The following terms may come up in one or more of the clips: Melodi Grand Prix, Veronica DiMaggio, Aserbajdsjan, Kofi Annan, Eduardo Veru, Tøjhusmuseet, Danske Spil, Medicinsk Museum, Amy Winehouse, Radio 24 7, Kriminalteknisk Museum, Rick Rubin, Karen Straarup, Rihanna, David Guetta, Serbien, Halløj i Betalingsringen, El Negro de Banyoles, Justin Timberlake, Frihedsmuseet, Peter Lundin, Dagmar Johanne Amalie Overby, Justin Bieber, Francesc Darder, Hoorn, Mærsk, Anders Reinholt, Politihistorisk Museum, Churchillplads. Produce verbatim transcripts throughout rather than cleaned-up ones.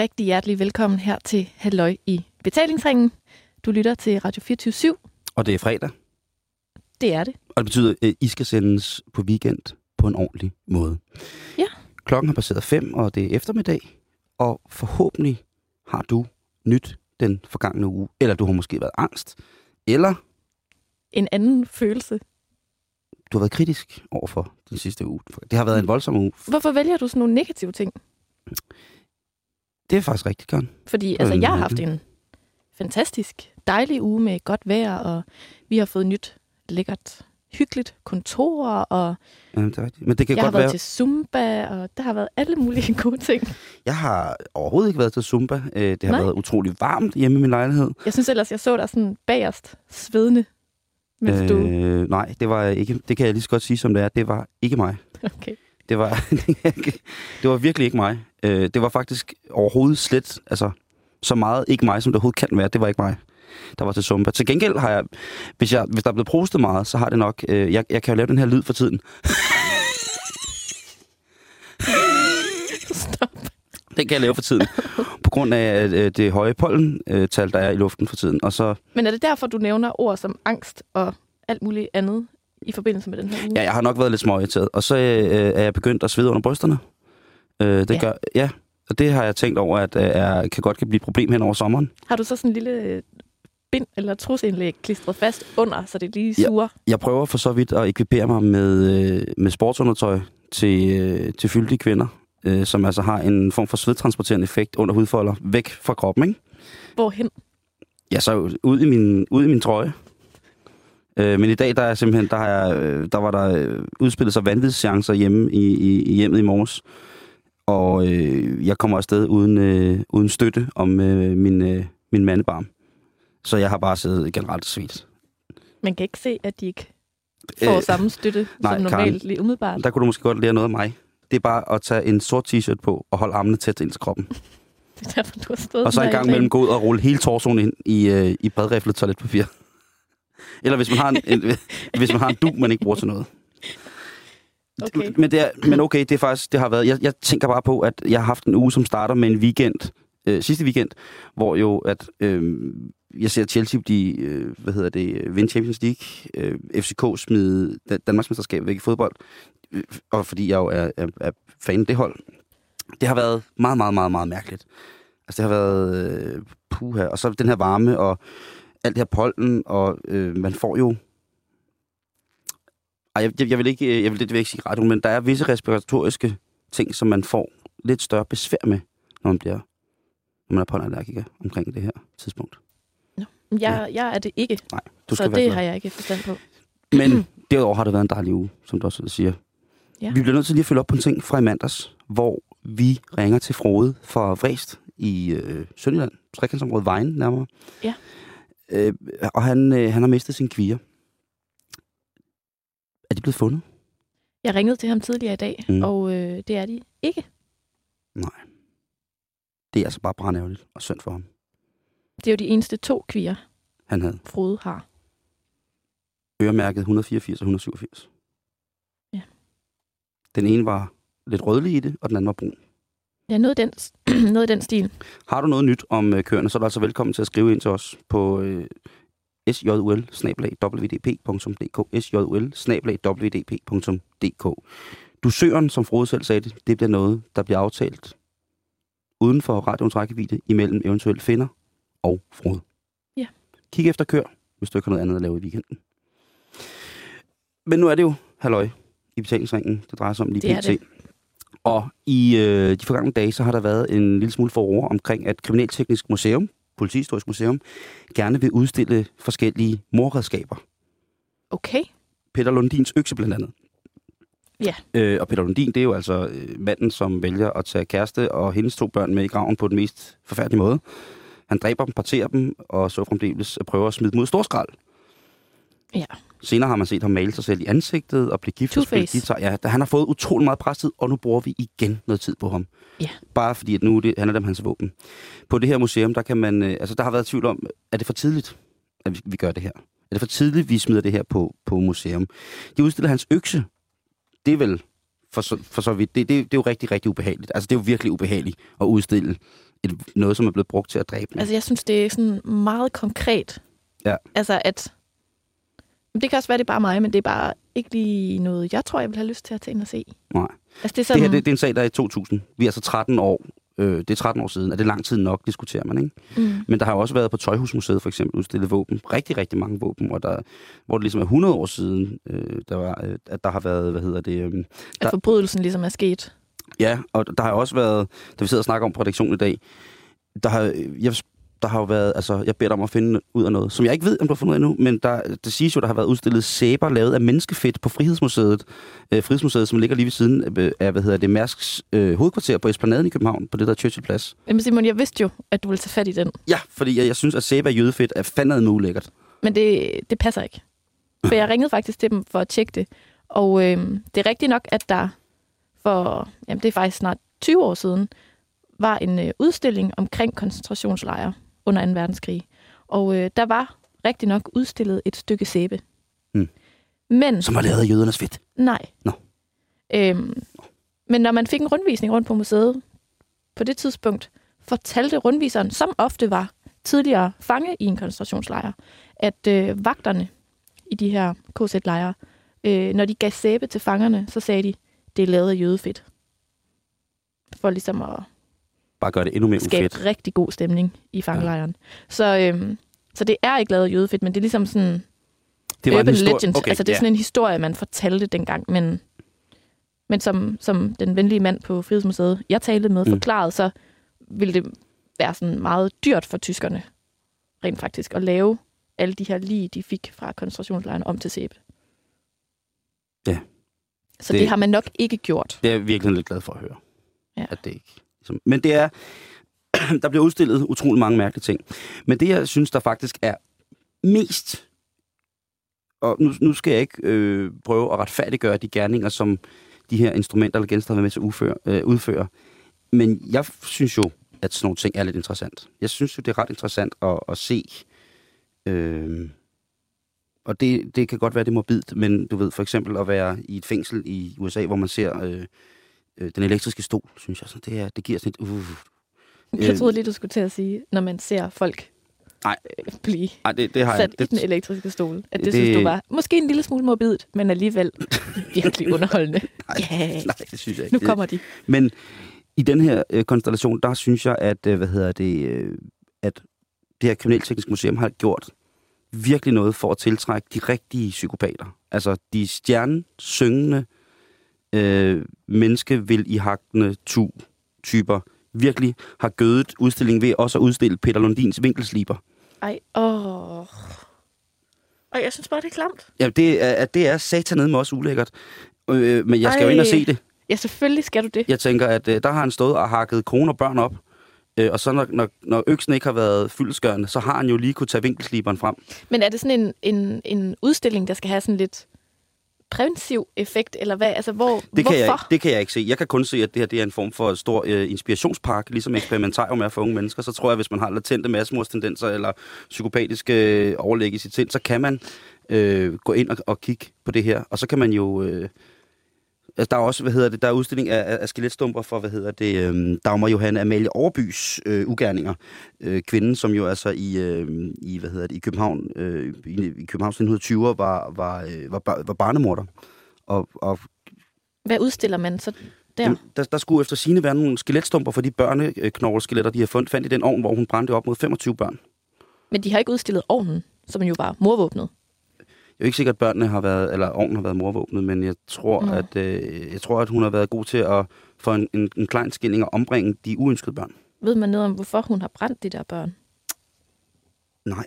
rigtig hjertelig velkommen her til Halløj i Betalingsringen. Du lytter til Radio fireogtyve syv. Og det er fredag. Det er det. Og det betyder, at I skal sendes på weekend på en ordentlig måde. Ja. Klokken har passeret fem, og det er eftermiddag. Og forhåbentlig har du nyt den forgangne uge. Eller du har måske været angst. Eller... en anden følelse. Du har været kritisk overfor den sidste uge. Det har været en voldsom uge. Hvorfor vælger du sådan nogle negative ting? Det er faktisk rigtig godt. Fordi altså, jeg har haft en fantastisk, dejlig uge med godt vejr, og vi har fået nyt, lækkert, hyggeligt kontor, og jamen, det er rigtigt. Men det kan jeg godt har været være... til Zumba, og der har været alle mulige gode ting. Jeg har overhovedet ikke været til Zumba. Det har Nej. været utrolig varmt hjemme i min lejlighed. Jeg synes ellers, jeg så dig sådan bagerst, svedende. Øh, du... Nej, det var ikke. Det kan jeg lige så godt sige, som det er. Det var ikke mig. Okay. Det var, det var virkelig ikke mig. Det var faktisk overhovedet slet, altså så meget ikke mig, som det overhovedet kan være. Det var ikke mig, der var til Zumba. Til gengæld har jeg, hvis, jeg, hvis der er blevet prostet meget, så har det nok, øh, jeg, jeg kan jo lave den her lyd for tiden. Stop. Den kan jeg lave for tiden, på grund af øh, det høje pollental, der er i luften for tiden. Og så... Men er det derfor, du nævner ord som angst og alt muligt andet i forbindelse med den her uge? Ja, jeg har nok været lidt småirriteret, og så øh, er jeg begyndt at svede under brysterne. Øh, det ja. Gør, ja, og det har jeg tænkt over, at jeg kan godt kan blive et problem hen over sommeren. Har du så sådan en lille bind eller trusindlæg klistret fast under, så det lige suger? Jeg, jeg prøver for så vidt at ekvipere mig med, med sportsundertøj til, til fyldige kvinder, øh, som altså har en form for svedtransporterende effekt under hudfolder væk fra kroppen, ikke? Hvorhen? Ja, så ud i min, ud i min trøje. Øh, men i dag, der, er simpelthen, der, har jeg, der var der udspillet sig vanvidschancer hjemme i, i, i hjemmet i morges. Og øh, jeg kommer afsted uden, øh, uden støtte om øh, min, øh, min mandebarm. Så jeg har bare siddet generelt svedt. Man kan ikke se, at de ikke får øh, samme støtte nej, som normalt, Karen, lige umiddelbart. Der kunne du måske godt lære noget af mig. Det er bare at tage en sort t-shirt på og holde armene tæt ind til kroppen. Det er derfor, du har stået. Og så i gang mellem gå ud og rulle hele torsoen ind i, øh, i badriflet toiletpapir. Eller hvis man har en, en, hvis man har en dug, man ikke bruger til noget. Okay. Men, det er, men okay, det er faktisk, det har været, jeg, jeg tænker bare på, at jeg har haft en uge, som starter med en weekend, øh, sidste weekend, hvor jo, at øh, jeg ser Chelsea, de, øh, hvad hedder det, vinde Champions League, øh, F C K smide Danmarksmesterskabet væk i fodbold, øh, og fordi jeg jo er, er, er fan af det hold. Det har været meget, meget, meget, meget mærkeligt. Altså det har været øh, puha, og så den her varme, og alt det her pollen, og øh, man får jo... Ej, jeg, jeg vil ikke, jeg vil det vil ikke sige ret, men der er visse respiratoriske ting, som man får lidt større besvær med, når man bliver, når man er pollenallergiker omkring det her tidspunkt. Nå, jeg, ja. jeg er det ikke. Nej, du skal så det har jeg ikke forstand på. Men derudover har det været en dejlig uge, som du også siger. Ja. Vi bliver nødt til lige at følge op på en ting fra i mandags, hvor vi ringer til Frode fra Vrest i øh, Sønderjylland, trekantsområdet Vejen nærmere. Ja. Øh, og han, øh, han har mistet sin kvier. Er de blevet fundet? Jeg ringede til ham tidligere i dag, mm. og øh, det er de ikke. Nej. Det er altså bare brandærgerligt og synd for ham. Det er jo de eneste to kvier, han havde. Frode har. Øremærket et hundrede fireogfirs og et hundrede syvogfirs. Ja. Den ene var lidt rødlig i det, og den anden var brun. Ja, noget i den, noget i den stil. Har du noget nyt om øh, køerne, så er du altså velkommen til at skrive ind til os på... Øh, sjul-wdp.dk, sjul-wdp.dk. Dusøren, som Frode selv sagde det, det bliver noget, der bliver aftalt uden for radioens rækkevidde imellem eventuelt Finder og Frode. Ja. Kig efter kør, hvis du ikke har noget andet at lave i weekenden. Men nu er det jo halløj i betalingsringen, det drejer sig om lige pt. Og i øh, de forgangne dage, så har der været en lille smule forår omkring, at Kriminalteknisk Museum, Politihistorisk Museum, gerne vil udstille forskellige mordredskaber. Okay. Peter Lundins økse blandt andet. Ja. Øh, og Peter Lundin, det er jo altså øh, manden, som vælger at tage kæreste og hendes to børn med i graven på den mest forfærdelige måde. Han dræber dem, parterer dem, og så fremdeles prøver at smide dem ud i storskrald. Ja. Senere har man set ham male sig selv i ansigtet og blive gift og spille guitar. Ja, han har fået utrolig meget presset, og nu bruger vi igen noget tid på ham. Yeah. Bare fordi, at nu det handler det om hans våben. På det her museum, der kan man... Altså, der har været tvivl om, er det for tidligt, at vi gør det her? Er det for tidligt, vi smider det her på, på museum? De udstiller hans økse. Det er vel for så, for så vidt... Det, det, det er jo rigtig, rigtig ubehageligt. Altså, det er jo virkelig ubehageligt at udstille et, noget, som er blevet brugt til at dræbe. Altså, jeg synes, det er sådan meget konkret. Ja. Altså, at... Det kan også være, det er bare mig, men det er bare ikke lige noget, jeg tror, jeg vil have lyst til at tage ind og se. Nej. Altså, det, er sådan... det her det, det er en sag, der er i to tusind. Vi er altså tretten år. Øh, det er tretten år siden, og det er lang tid nok, diskuterer man, ikke? Mm. Men der har jo også været på Tøjhusmuseet, for eksempel, udstillet våben. Rigtig, rigtig mange våben, hvor, der, hvor det ligesom er hundrede år siden, øh, der var, at der har været, hvad hedder det... Øh, der... At forbrydelsen ligesom er sket. Ja, og der har også været, da vi sidder og snakker om produktion i dag, der har... Jeg Der har jo været, altså, jeg beder dig om at finde ud af noget, som jeg ikke ved, om du har fundet ud af endnu, men der, det siges jo, der har været udstillet sæber lavet af menneskefedt på Frihedsmuseet. Øh, Frihedsmuseet, som ligger lige ved siden af, hvad hedder det, Mærsks øh, hovedkvarter på Esplanaden i København, på det der Churchillplads. Men Simon, jeg vidste jo, at du ville tage fat i den. Ja, fordi jeg, jeg synes, at sæber af jødefedt er fandme ulækkert. Men det, det passer ikke. For jeg ringede faktisk til dem for at tjekke det, og øh, det er rigtigt nok, at der for, jamen det er faktisk snart tyve år siden, var en øh, udstilling omkring koncentrationslejre under anden verdenskrig. Og øh, der var rigtig nok udstillet et stykke sæbe. Mm. Men, som var lavet af jødernes fedt? Nej. No. Øhm, men når man fik en rundvisning rundt på museet, på det tidspunkt, fortalte rundviseren, som ofte var tidligere fange i en koncentrationslejr, at øh, vagterne i de her K Z-lejre, øh, når de gav sæbe til fangerne, så sagde de, det er lavet af jødefedt. For ligesom at... bare gør det endnu mere ufedt. Skaber rigtig god stemning i fangelejren. Ja. Så, øhm, så det er ikke lavet jødefedt, men det er ligesom sådan det var urban en histori- legend. Okay, altså det er ja. sådan en historie, man fortalte dengang, men, men som, som den venlige mand på Frihedsmuseet, jeg talte med, mm. forklarede, så ville det være sådan meget dyrt for tyskerne, rent faktisk, at lave alle de her lig, de fik fra koncentrationslejren om til sæbe. Ja. Så det, det har man nok ikke gjort. Det er jeg virkelig lidt glad for at høre, ja. at det ikke... Men det er, der bliver udstillet utrolig mange mærkelige ting. Men det, jeg synes, der faktisk er mest, og nu, nu skal jeg ikke øh, prøve at retfærdiggøre de gerninger, som de her instrumenter eller genstande har været med til at øh, udføre. Men jeg synes jo, at sådan nogle ting er lidt interessant. Jeg synes jo, det er ret interessant at, at se. Øh, og det, det kan godt være, det er morbidt, men du ved, for eksempel at være i et fængsel i U S A, hvor man ser... Øh, den elektriske stol, synes jeg. Så det, er, det giver sådan et... Uh. Jeg troede lige, du skulle til at sige, når man ser folk Ej. blive Ej, det, det har sat det, i den elektriske stol, at det, det synes du var måske en lille smule morbidt, men alligevel virkelig underholdende. Nej, yeah. nej, det synes jeg ikke. Nu kommer de. Men i den her øh, konstellation, der synes jeg, at, øh, hvad hedder det, øh, at det her Kriminalteknisk Museum har gjort virkelig noget for at tiltrække de rigtige psykopater. Altså de stjernesyngende, Øh, menneske vil i hakkende tu-typer virkelig har gødet udstillingen ved også at udstille Peter Lundins vinkelsliber. Ej, åh. Oh. Og jeg synes bare, det er klamt. Ja, det er, det er satanede med også ulækkert. Øh, men jeg skal Ej. jo ind og se det. Ja, selvfølgelig skal du det. Jeg tænker, at øh, der har han stået og hakket kone og børn op. Øh, og så når, når, når øksen ikke har været fyldestgørende, så har han jo lige kunne tage vinkelsliberen frem. Men er det sådan en, en, en udstilling, der skal have sådan lidt... præventiv effekt, eller hvad? Altså, hvor, det kan hvorfor? Jeg, det kan jeg ikke se. Jeg kan kun se, at det her det er en form for stor øh, inspirationspark, ligesom eksperimentarium er for unge mennesker. Så tror jeg, hvis man har latente massemordstendenser eller psykopatiske øh, overlæg i sit sind, så kan man øh, gå ind og, og kigge på det her. Og så kan man jo... Øh, altså, der er også, hvad hedder det, der er udstilling af, af skeletstumper for, hvad hedder det, øh, Dagmar Johanne Amalie Overbys øh, ugerninger. Øh, kvinden, som jo altså i, øh, i hvad hedder det, i København, øh, i, i Københavns nitten tyverne var, var, øh, var, var barnemorder. Og, og, hvad udstiller man så der? Jamen, der, der skulle efter sigende være nogle skeletstumper for de børneknogleskeletter, de har fundet, fandt i den ovn, hvor hun brændte op mod femogtyve børn. Men de har ikke udstillet ovnen, som jo var mordvåbnet. Jeg er ikke sikker, at børnene har været, eller ovnen har været morvåbnet, men jeg tror, mm. at, øh, jeg tror, at hun har været god til at få en, en, en klein skilling og ombringe de uønskede børn. Ved man noget om, hvorfor hun har brændt de der børn? Nej,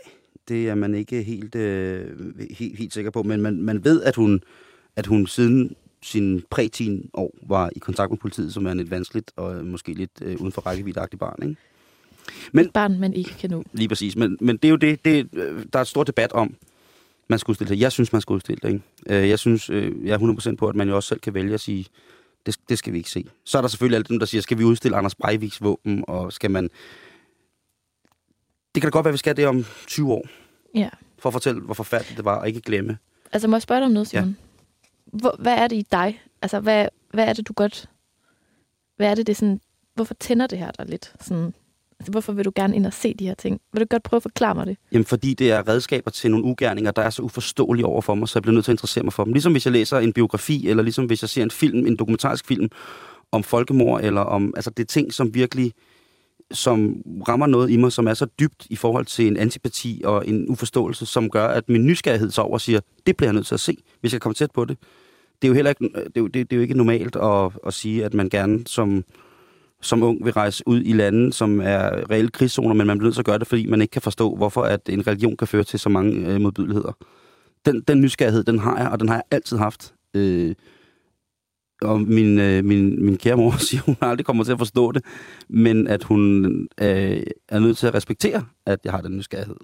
det er man ikke helt, øh, helt, helt sikker på, men man, man ved, at hun, at hun siden sin prætin år var i kontakt med politiet, som er en lidt vanskeligt og måske lidt øh, uden for rækkeviddeagtigt barn, ikke? Men, et barn, man ikke kan nå. Lige præcis, men, men det er jo det, det, der er et stort debat om. Man skal udstille det. Jeg synes, man skal udstille det, ikke? Jeg synes, jeg er hundrede procent på, at man jo også selv kan vælge at sige, det, det skal vi ikke se. Så er der selvfølgelig alle dem, der siger, skal vi udstille Anders Breiviks våben, og skal man... Det kan da godt være, vi skal det om tyve år. Ja. For at fortælle, hvor forfærdeligt det var, og ikke glemme. Altså, må jeg spørge dig om noget, Simon? Ja. Hvor, hvad er det i dig? Altså, hvad, hvad er det, du godt... Hvad er det, det sådan... Hvorfor tænder det her der lidt? Sådan, Hvorfor vil du gerne ind og se de her ting? Vil du godt prøve at forklare mig det? Jamen, fordi det er redskaber til nogle ugerninger, der er så uforståelige over for mig, så jeg bliver nødt til at interessere mig for dem. Ligesom hvis jeg læser en biografi, eller ligesom hvis jeg ser en film, en dokumentarisk film om folkemord, eller om, altså det er ting, som virkelig som rammer noget i mig, som er så dybt i forhold til en antipati og en uforståelse, som gør, at min nysgerrighed så over siger, det bliver jeg nødt til at se, hvis jeg kommer tæt på det. Det er jo heller ikke, det er jo, det er jo ikke normalt at, at sige, at man gerne som, som ung vil rejse ud i lande, som er reelle krigszoner, men man bliver nødt til at gøre det, fordi man ikke kan forstå, hvorfor at en religion kan føre til så mange øh, modbydeligheder. Den, den nysgerrighed, den har jeg, og den har jeg altid haft. Øh, Og min, øh, min, min kære mor siger, hun aldrig kommer til at forstå det, men at hun øh, er nødt til at respektere, at jeg har den nysgerrighed.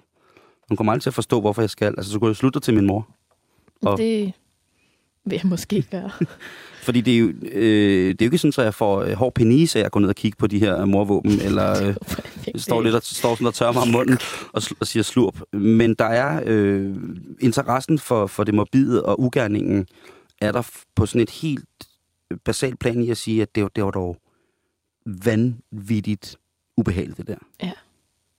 Hun kommer aldrig til at forstå, hvorfor jeg skal. Altså, så kunne jeg slutte til min mor. Og det vil jeg måske gøre. Fordi det er, jo, øh, det er jo ikke sådan, at jeg får øh, hård penis af at gå ned og kigge på de her morvåben, eller øh, står, lidt og, står sådan og tørrer mig om munden og, sl- og siger slurp. Men der er øh, interessen for, for det morbide og ugerningen, er der på sådan et helt basalt plan i at sige, at det var, det var dog vanvittigt ubehageligt, det der. Ja.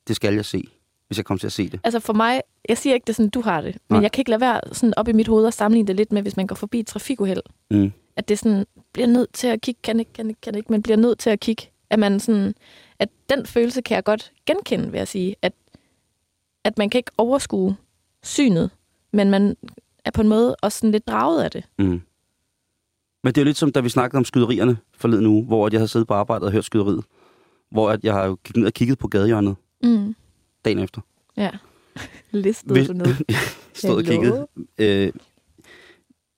Det skal jeg se, hvis jeg kommer til at se det. Altså for mig, jeg siger ikke, det sådan, du har det, men nej, jeg kan ikke lade være sådan op i mit hoved og sammenligne det lidt med, hvis man går forbi et trafikuheld. Mm. At det sådan, bliver nødt til at kigge, kan ikke, kan ikke, kan ikke, men bliver nødt til at kigge. At man sådan, at den følelse kan jeg godt genkende, vil jeg sige. At, at man kan ikke overskue synet, men man er på en måde også sådan lidt draget af det. Mm. Men det er jo lidt som, da vi snakkede om skyderierne forleden uge, hvor jeg havde siddet på arbejdet og hørt skyderiet. Hvor at jeg har jo gik ned og kigget på gadehjørnet mm. dagen efter. Ja, listede du ned. Stod og kiggede. Øh,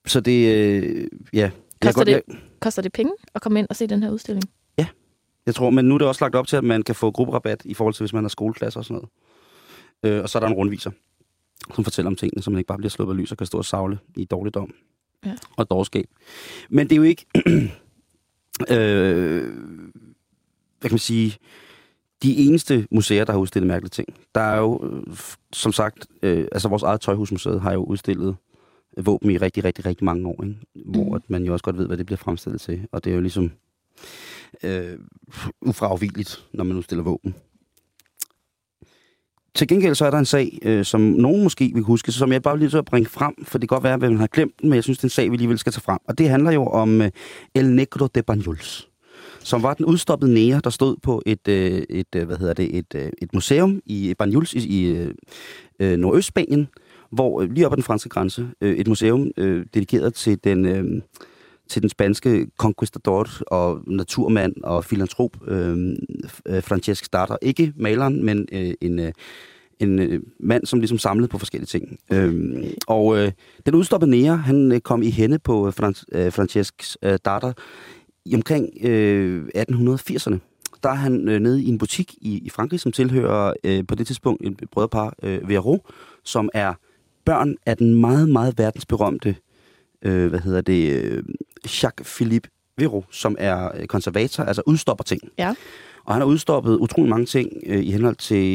så det, øh, ja. Koster, godt, det jeg... koster det penge at komme ind og se den her udstilling? Ja, jeg tror, men nu er det også lagt op til, at man kan få grupperabat i forhold til, hvis man har skoleklasser og sådan noget. Øh, og så er der en rundviser, som fortæller om tingene, så man ikke bare bliver sluppet af lys og kan stå og savle i dårligdom. Ja. Og dårskab. Men det er jo ikke, øh, hvad kan man sige, de eneste museer, der har udstillet mærkelige ting. Der er jo, som sagt, øh, altså vores eget Tøjhusmuseet har jo udstillet våben i rigtig, rigtig, rigtig mange år, ikke? Hvor mm. man jo også godt ved, hvad det bliver fremstillet til. Og det er jo ligesom øh, ufraafvigeligt, når man udstiller våben. Til gengæld så er der en sag, øh, som nogen måske vil huske, som jeg bare lige så at bringe frem, for det kan godt være, at man har glemt den, men jeg synes, det er en sag, vi alligevel skal tage frem. Og det handler jo om øh, El Negro de Banyoles, som var den udstoppede næger, der stod på et, øh, et, øh, hvad hedder det, et, øh, et museum i Banyuls i, i øh, Nordøstspanien, hvor øh, lige op ad den franske grænse, øh, et museum øh, dedikeret til den, øh, til den spanske conquistador og naturmand og filantrop øh, Francesc Darder. Ikke maleren, men øh, en... Øh, En øh, mand, som ligesom samlede på forskellige ting. Øhm, og øh, den udstoppede næger, han øh, kom i hænde på øh, Francesc øh, Darder i omkring øh, atten firserne. Der er han øh, nede i en butik i, i Frankrig, som tilhører øh, på det tidspunkt et brødrepar, øh, Vérot, som er børn af den meget, meget verdensberømte, øh, hvad hedder det, øh, Jacques-Philippe Vérot, som er konservator, altså udstopper ting. Ja. Og han har udstoppet utrolig mange ting øh, i henhold til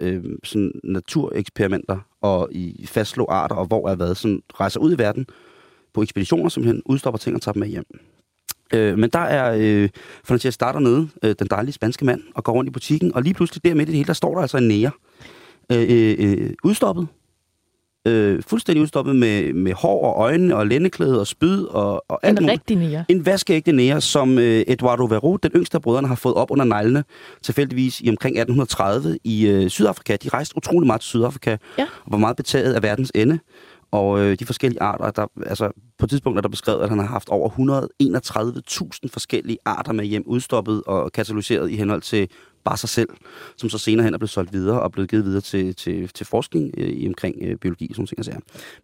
øh, sådan natureksperimenter og i fastslå arter, og hvor er været sådan rejser ud i verden på ekspeditioner, som han udstopper ting og tager dem med hjem. Øh, men der er øh, Francesc Darder nede, øh, den dejlige spanske mand, og går rundt i butikken, og lige pludselig der midt i det hele, der står der altså en næger. Øh, øh, udstoppet. Øh, fuldstændig udstoppet med, med hår og øjne og lændeklæde og spyd og, og alt muligt. En rigtig nære. En vaskeægte nære, som øh, Eduardo Veru, den yngste af brødrene, har fået op under neglene tilfældigvis i omkring atten tredive i øh, Sydafrika. De rejste utrolig meget til Sydafrika, ja, og var meget betaget af verdens ende. Og øh, de forskellige arter, der, altså på et tidspunkt er der beskrevet, at han har haft over et hundrede og enogtredive tusind forskellige arter med hjem, udstoppet og katalogiseret i henhold til bare sig selv, som så senere hen er blevet solgt videre og blevet givet videre til, til, til forskning øh, omkring øh, biologi og sådan ting. Altså.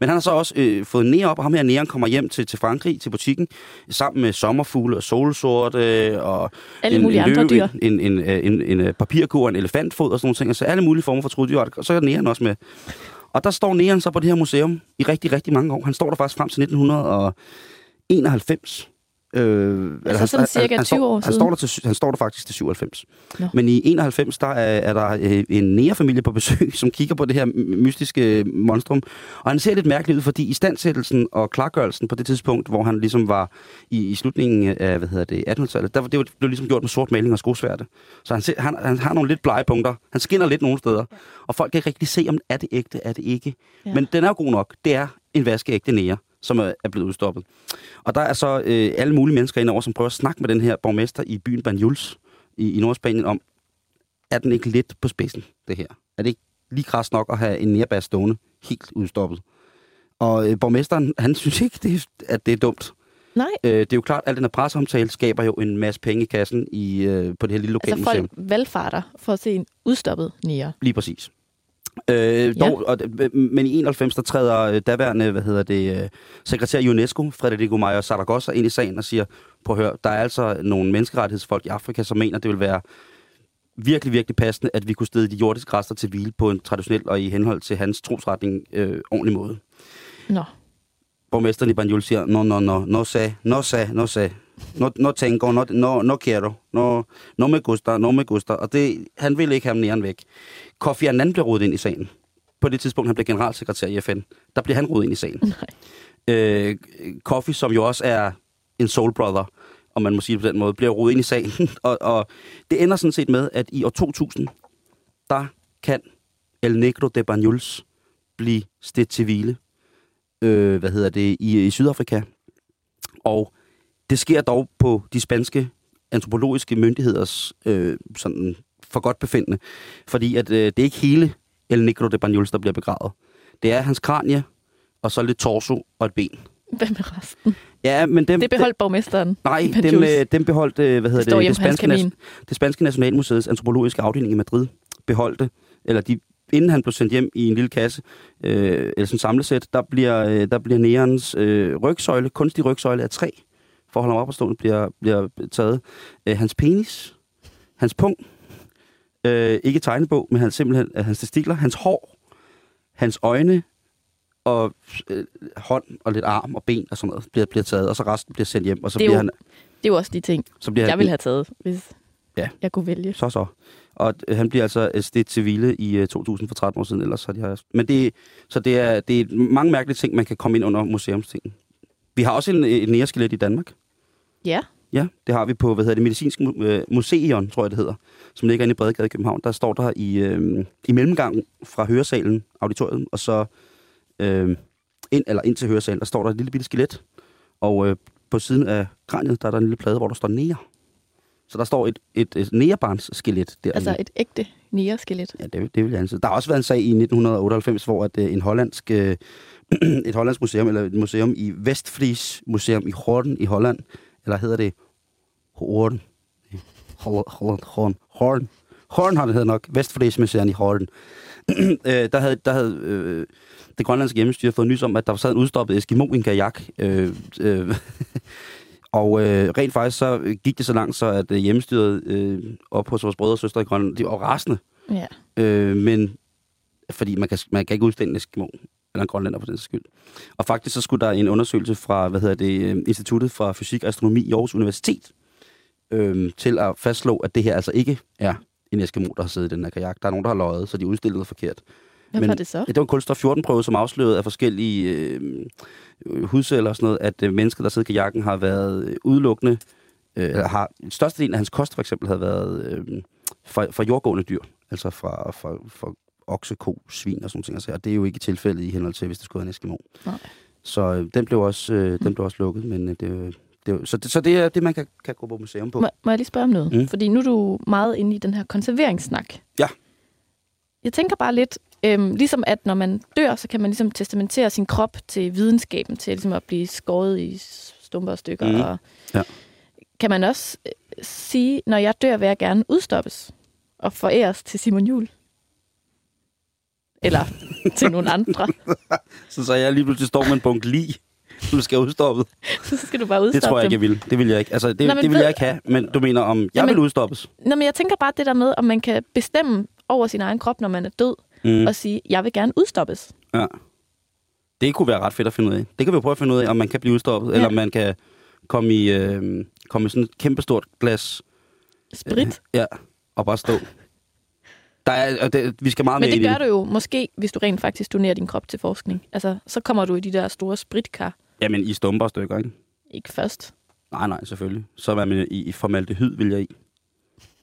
Men han har så også øh, fået nære op, og ham her næren kommer hjem til, til Frankrig, til butikken, sammen med sommerfugle og solsorte og alle en, mulige en løve, andre dyr. En, en, en, en, en papirkur, en elefantfod og sådan nogle ting. Altså alle mulige former for truddyr, og så er næren også med. Og der står næren så på det her museum i rigtig, rigtig mange år. Han står der faktisk frem til nitten enoghalvfems, Øh, altså han, sådan cirka han, tyve han, år han, siden? Står der til, han står der faktisk til syvoghalvfems. Nå. Men i enoghalvfems, der er, er der en negerfamilie på besøg, som kigger på det her mystiske monstrum. Og han ser lidt mærkeligt ud, fordi istandsættelsen og klargørelsen på det tidspunkt, hvor han ligesom var i, i slutningen af, hvad hedder det, attenhundredetallet, der var, det blev ligesom gjort med sort maling og skosværte. Så han, ser, han, han har nogle lidt blege punkter. Han skinner lidt nogle steder. Ja. Og folk kan ikke rigtig se, om er det ægte, er det ikke. Ja. Men den er jo god nok. Det er en vaskeægte neger, som er blevet udstoppet. Og der er så øh, alle mulige mennesker indover, som prøver at snakke med den her borgmester i byen Banyuls i, i Nordspanien om, er den ikke lidt på spidsen, det her? Er det ikke lige kras nok at have en nærbas stående helt udstoppet? Og øh, borgmesteren, han synes ikke, det, at det er dumt. Nej. Øh, det er jo klart, at al den her presseomtale skaber jo en masse penge i kassen i, øh, på det her lille lokale museum. Altså folk valgfarter for at se en udstoppet nære. Lige præcis. Øh, dog, ja. og, men i enoghalvfems der træder daværende, hvad hedder det, sekretær i UNESCO, Federico Mayor Zaragoza, ind i sagen og siger, prøv at høre, der er altså nogle menneskerettighedsfolk i Afrika, som mener, det vil være virkelig, virkelig passende, at vi kunne stede de jordiske rester til hvile på en traditionel og i henhold til hans trosretning øh, ordentlig måde. Nå. Borgmesteren i Banjul siger, no, no, no, no sé, no sé, no sé, no, no tengo, no, no, no quiero, no, no me gusta, no me gusta, og det, han ville ikke have ham næren væk. Kofi Annan bliver rodet ind i sagen. På det tidspunkt, han blev generalsekretær i F N, der blev han rodet ind i sagen. Øh, Kofi, som jo også er en soul brother, om man må sige det på den måde, bliver rodet ind i sagen. og, og det ender sådan set med, at i år to tusind, der kan El Negro de Banyoles blive stedt til hvile. Øh, hvad hedder det, i, i Sydafrika. Og det sker dog på de spanske antropologiske myndigheders øh, sådan for godt befindende, fordi at, øh, det er ikke hele El Negro de Banyoles, der bliver begravet. Det er hans kranie, og så lidt torso og et ben. Hvad med resten? Ja, men dem, det beholdt borgmesteren. Nej, dem, øh, dem beholdt øh, hvad hedder det, det, spanske nas- det spanske Nationalmuseets antropologiske afdeling i Madrid beholdte, eller de inden han blev sendt hjem i en lille kasse, øh, eller sådan et samlesæt, der bliver, øh, der bliver nærens øh, rygsøjle, kunstig rygsøjle af træ, for at holde ham op og stående, bliver, bliver taget. Øh, hans penis, hans pung, øh, ikke tegnebog, men han, simpelthen øh, hans testikler, hans hår, hans øjne, og øh, hånd, og lidt arm og ben og sådan noget, bliver, bliver taget, og så resten bliver sendt hjem. Og så det, er bliver jo, han, det er jo også de ting, jeg han, ville have taget, hvis ja, jeg kunne vælge. Så så. Og han bliver altså stedt til hvile i to tusind for tretten år siden, ellers har de her. Men det, så det er, det er mange mærkelige ting, man kan komme ind under museumstingen. Vi har også en, en næreskelet i Danmark. Ja. Ja, det har vi på, hvad hedder det, Medicinsk Museum, tror jeg det hedder, som ligger inde i Bredegade i København. Der står der i, øh, i mellemgangen fra høresalen, auditoriet, og så øh, ind, eller ind til høresalen, der står der et lille bitte skelet. Og øh, på siden af kraniet, der er der en lille plade, hvor der står nære. Så der står et, et, et nærebarnsskelet derinde. Altså et ægte næreskelet. Ja, det, det vil jeg ansætte. Der har også været en sag i nitten otteoghalvfems, hvor at, en hollandsk, øh, et hollandsk museum, eller et museum i Westfriest Museum i Hoorn i Holland, eller hedder det Hoorn? Hoorn. Hoorn. Hoorn har det hedder nok. Westfriest Museum i Hoorn. der havde, der havde øh, det grønlandske hjemmestyre fået nys om, at der sad en udstoppet eskimo i en kajak. Øh, øh, Og øh, rent faktisk så gik det så langt, så at øh, hjemmestyret øh, op hos vores brødre og søstre i Grønland, de var rasende. Ja. Øh, men fordi man kan, man kan ikke udstille en eskimo, eller en grønlander på den skyld. Og faktisk så skulle der en undersøgelse fra, hvad hedder det, Instituttet for Fysik og Astronomi i Aarhus Universitet øh, til at fastslå, at det her altså ikke er en eskimo, der har siddet i den her kajak. Der er nogen, der har løjet, så de udstillede det forkert. Hvad var det så? Det var en kulstof fjorten prøve, som afslørede af forskellige øh, hudceller og sådan noget, at øh, mennesker, der sidder i kajakken, har været udelukkende, øh, eller har, størstedelen af hans kost for eksempel, havde været øh, fra, fra jordgående dyr, altså fra, fra, fra okse, ko, svin og sådan ting. Og det er jo ikke tilfældet i henhold til, hvis det skulle være en eskimo. Nej. Så øh, den, blev også, øh, den blev også lukket, men øh, det, det, så, det, så det er det, man kan, kan gå på museum på. Må, må jeg lige spørge om noget? Mm. Fordi nu er du meget inde i den her konserveringssnak. Ja. Jeg tænker bare lidt, Øhm, ligesom at når man dør, så kan man ligesom testamentere sin krop til videnskaben, til ligesom at blive skåret i stumper og stykker. Mm. Og ja. Kan man også øh, sige, når jeg dør, vil jeg gerne udstoppes og foræres til Simon Jul? Eller til nogen andre? så, så jeg lige pludselig står med en bunke lig, du skal udstoppes. så skal du bare udstoppes. Det tror jeg ikke, jeg vil. Det vil jeg ikke. Altså, det, nå, det vil ved... jeg ikke have, men du mener, om jeg jamen, vil udstoppes? Nå, men jeg tænker bare det der med, om man kan bestemme over sin egen krop, når man er død. Mm. Og sige, jeg vil gerne udstoppes. Ja. Det kunne være ret fedt at finde ud af. Det kan vi jo prøve at finde ud af, om man kan blive udstoppet, ja. Eller om man kan kom i, øh, kom i sådan et kæmpestort glas. Sprit? Øh, ja, og bare stå. Der er, det, vi skal meget Men med det gør du jo måske, hvis du rent faktisk donerer din krop til forskning. Altså, så kommer du i de der store spritkar. Jamen, i stumper stykker, ikke? Ikke først. Nej, nej, selvfølgelig. Så var man i, i formaldehyd, vil jeg i.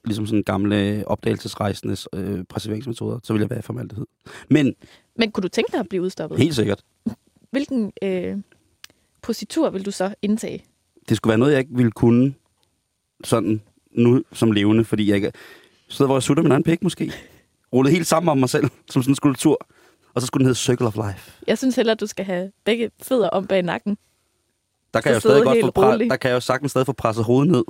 Ligesom sådan gamle opdagelsesrejsendes øh, præserveringsmetoder, så vil jeg være i formaldehyd. Men, Men kunne du tænke dig at blive udstoppet? Helt sikkert. Hvilken øh, positur vil du så indtage? Det skulle være noget, jeg ikke ville kunne sådan nu som levende, fordi jeg ikke... Så hvor jeg sutter min anden pik måske. Rullet helt sammen om mig selv, som sådan en skulptur. Og så skulle den hedde Circle of Life. Jeg synes heller, at du skal have begge fødder om bag nakken. Der kan, jeg stadig godt få pre- der kan jeg jo sagtens stadig få presset hovedet ned.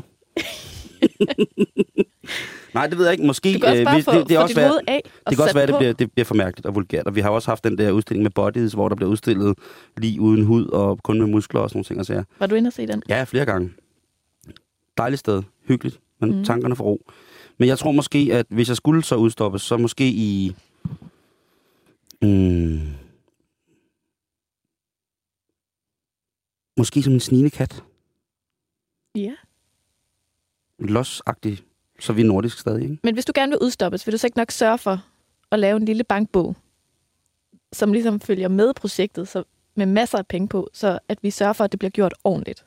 Nej, det ved jeg ikke. Måske, det kan også bare øh, få, det, det få også dit hoved af. Det kan også være, at det bliver, det bliver for mærkeligt og vulgært. Og vi har også haft den der udstilling med Bodies, hvor der bliver udstillet lige uden hud og kun med muskler og sådan nogle ting. Altså, ja. Var du inde og se den? Ja, flere gange. Dejligt sted. Hyggeligt. Men mm. tankerne for ro. Men jeg tror måske, at hvis jeg skulle så udstoppes, så måske i... Mm, måske som en sninekat. Ja. Los-agtig. Så er vi nordisk stadig, ikke? Men hvis du gerne vil udstoppes, vil du så ikke nok sørge for at lave en lille bankbog, som ligesom følger med projektet så med masser af penge på, så at vi sørger for, at det bliver gjort ordentligt.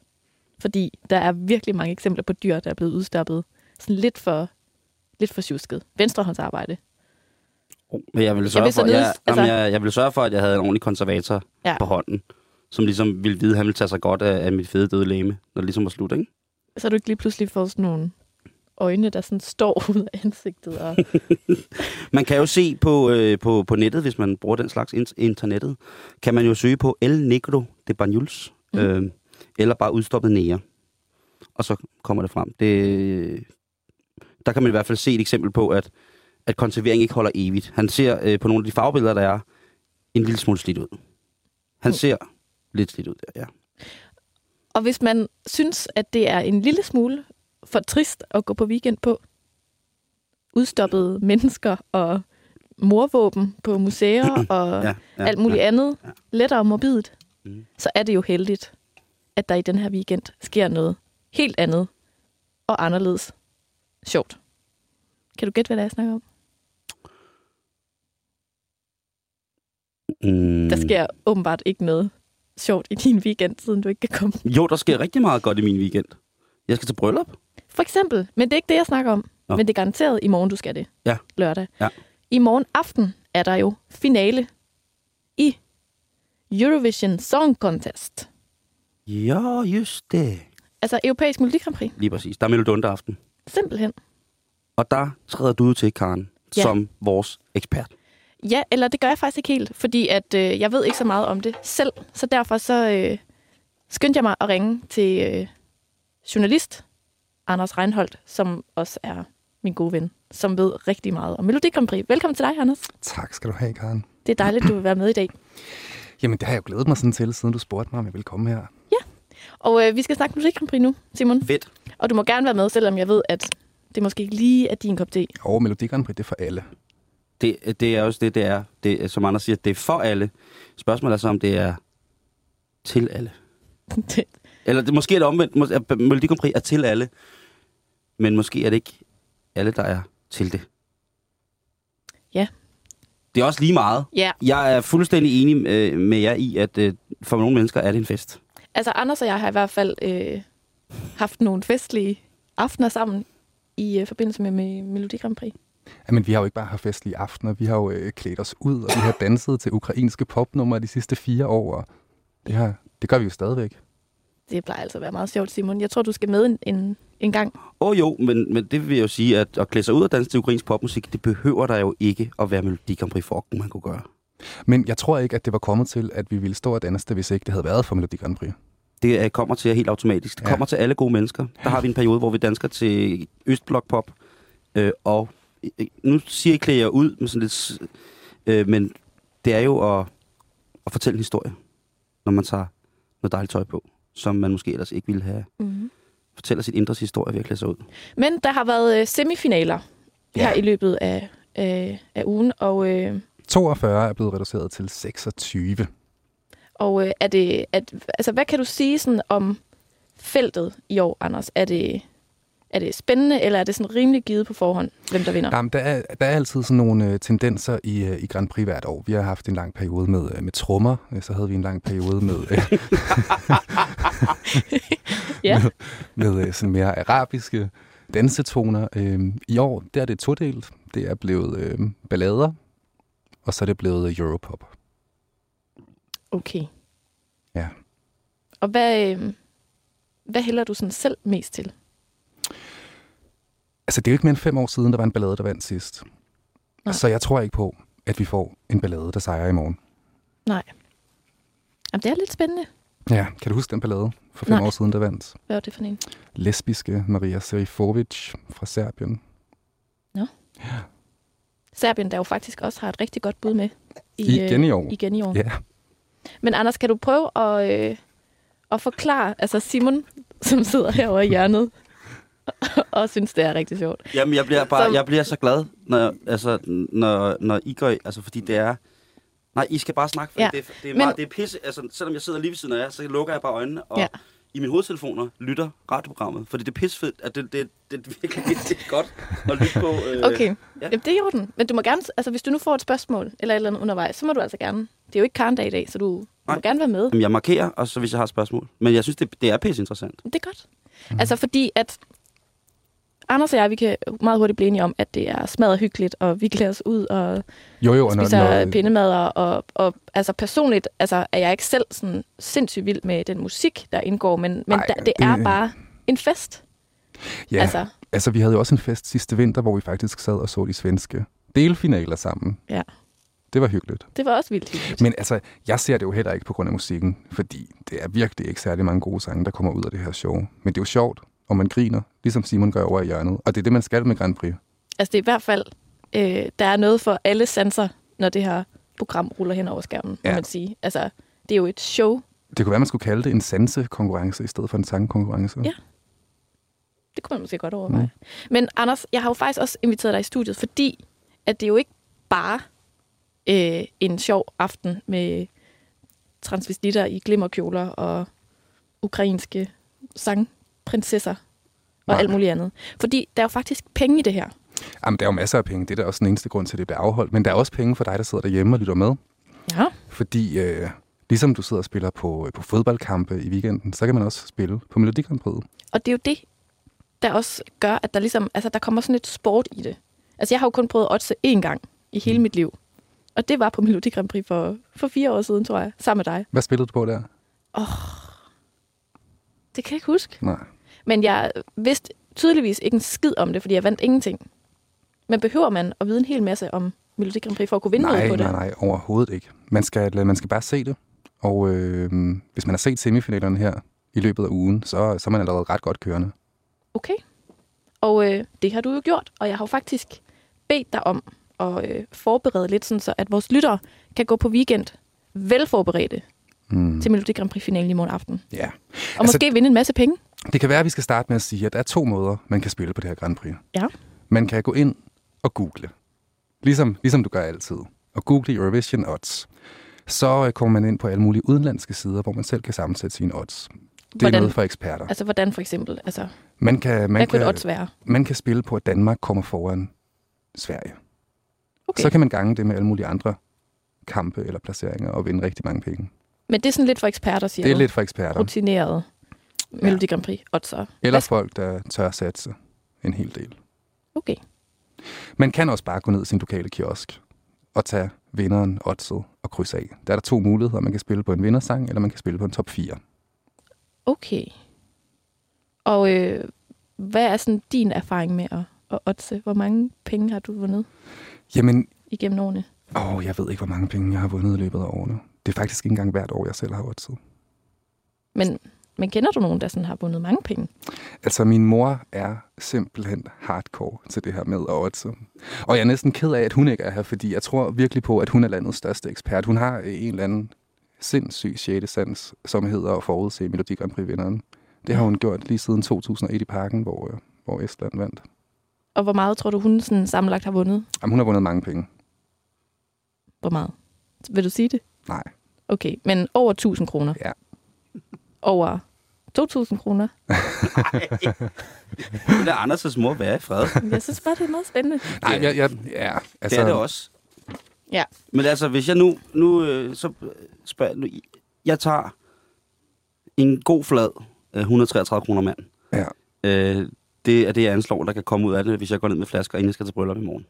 Fordi der er virkelig mange eksempler på dyr, der er blevet udstoppet. Sådan lidt for, lidt for sjusket. Venstrehåndsarbejde. Oh, men jeg ville sørge, jeg for, jeg, altså, jamen, jeg, jeg ville sørge for, at jeg havde en ordentlig konservator ja. på hånden, som ligesom ville vide, at han ville tage sig godt af, af mit fede døde læme, når det ligesom var slut, ikke? Så har du ikke lige pludselig fået sådan nogle øjne, der sådan står ud af ansigtet. Og... man kan jo se på, øh, på, på nettet, hvis man bruger den slags in- internettet, kan man jo søge på El Negro de Banyoles, mm. øh, eller bare udstoppet nære. Og så kommer det frem. Det... Der kan man i hvert fald se et eksempel på, at, at konservering ikke holder evigt. Han ser øh, på nogle af de farvebilleder, der er, en lille smule slidt ud. Han mm. ser lidt slidt ud der, ja. Og hvis man synes, at det er en lille smule for trist at gå på weekend på, udstoppede mennesker og morvåben på museer og ja, ja, alt muligt ja, andet, ja. lettere og morbidt, mm. så er det jo heldigt, at der i den her weekend sker noget helt andet og anderledes. Sjovt. Kan du gætte, hvad det er, jeg snakker om? Mm. Der sker åbenbart ikke noget sjovt i din weekend, siden du ikke kan komme. Jo, der sker rigtig meget godt i min weekend. Jeg skal til bryllup. For eksempel. Men det er ikke det, jeg snakker om. Nå. Men det er garanteret i morgen, du skal det. Ja. Lørdag. Ja. I morgen aften er der jo finale i Eurovision Song Contest. Ja, just det. Altså Europæisk Melodi Grand Prix. Lige præcis. Der er Melodi aften. Simpelthen. Og der træder du til, Karen, ja. som vores ekspert. Ja, eller det gør jeg faktisk ikke helt, fordi at, øh, jeg ved ikke så meget om det selv. Så derfor så øh, skyndte jeg mig at ringe til øh, journalist Anders Reinholt, som også er min gode ven, som ved rigtig meget om Melodi Grand Prix. Velkommen til dig, Anders. Tak skal du have, Karen. Det er dejligt, du vil være med i dag. Jamen, det har jeg jo glædet mig sådan til, siden du spurgte mig, om jeg ville komme her. Ja, og øh, vi skal snakke Melodi Grand Prix nu, Simon. Fedt. Og du må gerne være med, selvom jeg ved, at det måske ikke lige er din kop te. Jo, Melodi Grand Prix, det er for alle. Det, det er også det, det er. Det, som Anders siger, det er for alle. Spørgsmålet er så, om det er til alle. det. Eller det, måske er det omvendt. Melodi Grand Prix er til alle. Men måske er det ikke alle, der er til det. Ja. Det er også lige meget. Ja. Jeg er fuldstændig enig med jer i, at for nogle mennesker er det en fest. Altså, Anders og jeg har i hvert fald... Øh haft nogle festlige aftener sammen i øh, forbindelse med, med Melodi Grand Prix. Jamen, vi har jo ikke bare haft festlige aftener, vi har jo øh, klædt os ud, og vi har danset til ukrainske popnumre de sidste fire år, og det, her, det gør vi jo stadigvæk. Det plejer altså at være meget sjovt, Simon. Jeg tror, du skal med en, en, en gang. Åh oh, jo, men, men det vil jeg jo sige, at at klæde sig ud og danse til ukrainsk popmusik, det behøver der jo ikke at være Melodi Grand Prix for, man kunne gøre. Men jeg tror ikke, at det var kommet til, at vi ville stå og danse det, hvis ikke det havde været for Melodi Grand Prix. Det kommer til helt automatisk. Det kommer ja. til alle gode mennesker. Der har vi en periode, hvor vi dansker til østblokpop. Øh, og øh, nu siger jeg klæder jeg ud med sådan lidt... Øh, men det er jo at, at fortælle en historie, når man tager noget dejligt tøj på, som man måske ellers ikke ville have. Mm-hmm. Fortæller sit indres historie ved at klæde sig ud. Men der har været øh, semifinaler ja. her i løbet af, øh, af ugen. Og, øh... toogfyrre er blevet reduceret til seksogtyve. Og øh, er det, at, altså, hvad kan du sige sådan, om feltet i år, Anders? Er det, er det spændende, eller er det sådan rimelig givet på forhånd, hvem der vinder? Jamen, der, er, der er altid sådan nogle tendenser i, i Grand Prix hvert år. Vi har haft en lang periode med, med trommer, så havde vi en lang periode med... ja. med, med sådan mere arabiske dansetoner. I år, der er det todelt. Det er blevet øh, ballader, og så er det blevet Europop. Okay. Ja. Og hvad, øh, hvad hælder du sådan selv mest til? Altså, det er jo ikke mere end fem år siden, der var en ballade, der vandt sidst. Nej. Så jeg tror ikke på, at vi får en ballade, der sejrer i morgen. Nej. Jamen, det er lidt spændende. Ja, kan du huske den ballade for fem Nej. år siden, der vandt? Hvad var det for en? Lesbiske Maria Serifovic fra Serbien. Nå. Ja. Serbien, der jo faktisk også har et rigtig godt bud med. I, igen i år. Igen i år. Ja. Men Anders, kan du prøve at, øh, at forklare, altså Simon, som sidder herovre i hjørnet, og synes, det er rigtig sjovt. Jamen, jeg bliver bare, så... jeg bliver så glad, når, altså, når, når I går, altså, fordi det er, nej, I skal bare snakke, for ja. det, det er meget, Men... det er pisse, altså, selvom jeg sidder lige ved siden af jer, så lukker jeg bare øjnene, og ja. i mine hovedtelefoner lytter radioprogrammet, fordi det er pissefedt, at det, det, det, det virkelig det er godt at lytte på. Øh, okay, ja. Jamen, det er i orden. Men du må gerne, altså hvis du nu får et spørgsmål eller et eller andet undervejs, så må du altså gerne. Det er jo ikke Karndag i dag, så du nej. må gerne være med. Jamen, jeg markerer, og så hvis jeg har et spørgsmål. Men jeg synes, det, det er pisseinteressant. Det er godt. Mm. Altså fordi, at Anders og jeg, vi kan meget hurtigt blive enige om, at det er smadret hyggeligt, og vi glæder os ud og jo, jo, spiser pindemader. Og, og altså personligt altså, er jeg ikke selv sådan sindssygt vild med den musik, der indgår, men, men Ej, da, det, det er bare en fest. Ja, altså. altså vi havde jo også en fest sidste vinter, hvor vi faktisk sad og så de svenske delfinaler sammen. Ja. Det var hyggeligt. Det var også vildt hyggeligt. Men altså, jeg ser det jo heller ikke på grund af musikken, fordi det er virkelig ikke særlig mange gode sange, der kommer ud af det her show. Men det er jo sjovt. Og man griner, ligesom Simon gør over i hjørnet. Og det er det, man skal med Grand Prix. Altså det er i hvert fald, øh, der er noget for alle sanser, når det her program ruller hen over skærmen, ja. må man sige. Altså, det er jo et show. Det kunne være, man skulle kalde det en sansekonkurrence i stedet for en sangkonkurrence. Ja, det kunne man måske godt overveje. Mm. Men Anders, jeg har jo faktisk også inviteret dig i studiet, fordi at det jo ikke bare øh, en sjov aften med transvestitter i glimmerkjoler og ukrainske sang. prinsesser og Nej. alt muligt andet. Fordi der er jo faktisk penge i det her. Jamen, der er jo masser af penge. Det er da også den eneste grund til, at det bliver afholdt. Men der er også penge for dig, der sidder derhjemme og lytter med. Ja. Fordi øh, ligesom du sidder og spiller på, på fodboldkampe i weekenden, så kan man også spille på Melodi Grand Prix. Og det er jo det, der også gør, at der ligesom, altså, der kommer sådan lidt sport i det. Altså, jeg har jo kun prøvet oddse én gang i hele mm. mit liv. Og det var på Melodi Grand Prix for, for fire år siden, tror jeg. Sammen med dig. Hvad spillede du på der? Åh... Oh. Det kan jeg ikke huske. Nej. Men jeg vidste tydeligvis ikke en skid om det, fordi jeg vandt ingenting. Men behøver man at vide en hel masse om Melodi Grand Prix for at kunne vinde nej, noget på nej, det? Nej, nej, overhovedet ikke. Man skal, man skal bare se det. Og øh, hvis man har set semifinalerne her i løbet af ugen, så, så er man allerede ret godt kørende. Okay. Og øh, det har du jo gjort, og jeg har jo faktisk bedt dig om at øh, forberede lidt, sådan så at vores lyttere kan gå på weekend velforberedte. Mm. Til Melodi Grand Prix-finalen i morgen aften. Ja. Og altså, måske vinde en masse penge. Det kan være, at vi skal starte med at sige, at der er to måder, man kan spille på det her Grand Prix. Ja. Man kan gå ind og google, ligesom, ligesom du gør altid, og google Eurovision odds. Så kommer man ind på alle mulige udenlandske sider, hvor man selv kan sammensætte sine odds. Det hvordan? er noget for eksperter. Altså hvordan for eksempel? Altså, man kan, man hvad kan, kunne odds være? Man kan spille på, at Danmark kommer foran Sverige. Okay. Så kan man gange det med alle mulige andre kampe eller placeringer og vinde rigtig mange penge. Men det er sådan lidt for eksperter, siger du? Det er lidt for eksperter. Rutineret Melodi Grand Prix oddsere. Eller folk, der tør satse en hel del. Okay. Man kan også bare gå ned i sin lokale kiosk og tage vinderen, oddset og krydse af. Der er der to muligheder. Man kan spille på en vindersang, eller man kan spille på en top fire. Okay. Og øh, hvad er sådan din erfaring med at, at oddse? Hvor mange penge har du vundet Jamen, igennem årene? Åh, jeg ved ikke, hvor mange penge jeg har vundet i løbet af årene. Det er faktisk ikke engang hvert år, jeg selv har oddset. Men, men kender du nogen, der sådan har vundet mange penge? Altså, min mor er simpelthen hardcore til det her med at oddse. Og jeg er næsten ked af, at hun ikke er her, fordi jeg tror virkelig på, at hun er landets største ekspert. Hun har en eller anden sindssyg sjette sans, som hedder at forudse Melodi Grand Prix-vinderen. Det har hun gjort lige siden to tusind og et i Parken, hvor, hvor Estland vandt. Og hvor meget tror du, hun sådan sammenlagt har vundet? Jamen, hun har vundet mange penge. Hvor meget? Vil du sige det? Nej. Okay, men over tusind kroner? Ja. Over to tusind kroner. Det er Anders' mor være i fred. Jeg synes bare, det er meget spændende. Nej, jeg, jeg, ja, altså... det er det også. Ja. Men altså, hvis jeg nu... nu så spørger, nu, jeg tager en god flad et hundrede og treogtredive kroner mand. Ja. Øh, det er det, jeg anslår, der kan komme ud af det, hvis jeg går ned med flasker, inden jeg skal til bryllup i morgen.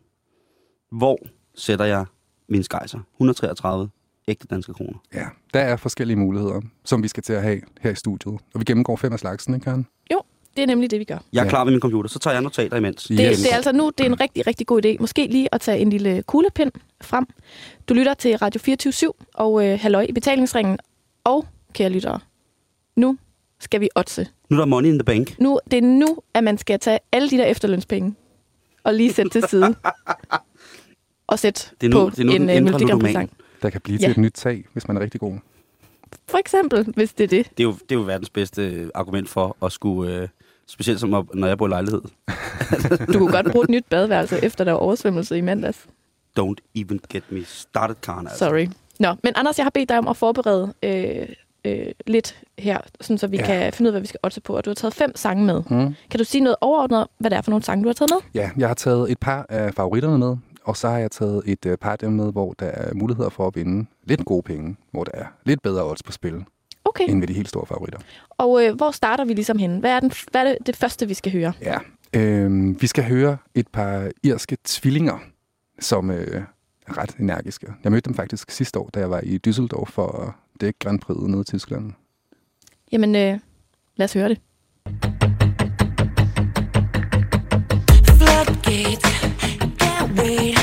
Hvor sætter jeg min skejser? et hundrede og treogtredive ægte danske kroner. Ja, der er forskellige muligheder, som vi skal til at have her i studiet. Og vi gennemgår fem af slagsen, ikke Karen? Jo, det er nemlig det, vi gør. Jeg er ja. klar ved min computer, så tager jeg notater imens. Det, yes. det er altså nu, det er en rigtig, rigtig god idé. Måske lige at tage en lille kuglepind frem. Du lytter til Radio fireogtyve syv og øh, Halløj i Betalingsringen. Og, kære lyttere, nu skal vi otse. Nu er der money in the bank. Nu, det er nu, at man skal tage alle de der efterlønspenge og lige sætte til side. Og sætte det nu, på det nu, en uh, Melodi Grand Prix-sang. Der kan blive til ja. et nyt tag, hvis man er rigtig god. For eksempel, hvis det er det. Det er jo, det er jo verdens bedste argument for at skulle... Øh, specielt som op, når jeg bor i lejlighed. Du kunne godt bruge et nyt badeværelse, efter der var oversvømmelse i mandags. Don't even get me started, Karen. Altså. Sorry. Nå, men Anders, jeg har bedt dig om at forberede øh, øh, lidt her, sådan, så vi ja. kan finde ud af, hvad vi skal otte på. Og du har taget fem sange med. Mm. Kan du sige noget overordnet, hvad det er for nogle sange, du har taget med? Ja, jeg har taget et par af favoritterne med. Og så har jeg taget et øh, par dem med, hvor der er muligheder for at vinde lidt gode penge, hvor der er lidt bedre odds på spil, okay, end ved de helt store favoritter. Og øh, hvor starter vi ligesom henne? Hvad er, den, hvad er det, det første, vi skal høre? Ja, øh, vi skal høre et par irske tvillinger, som øh, er ret energiske. Jeg mødte dem faktisk sidste år, da jeg var i Düsseldorf for at dække Grand Prix nede i Tyskland. Jamen, øh, lad os høre det. Floodgate. Here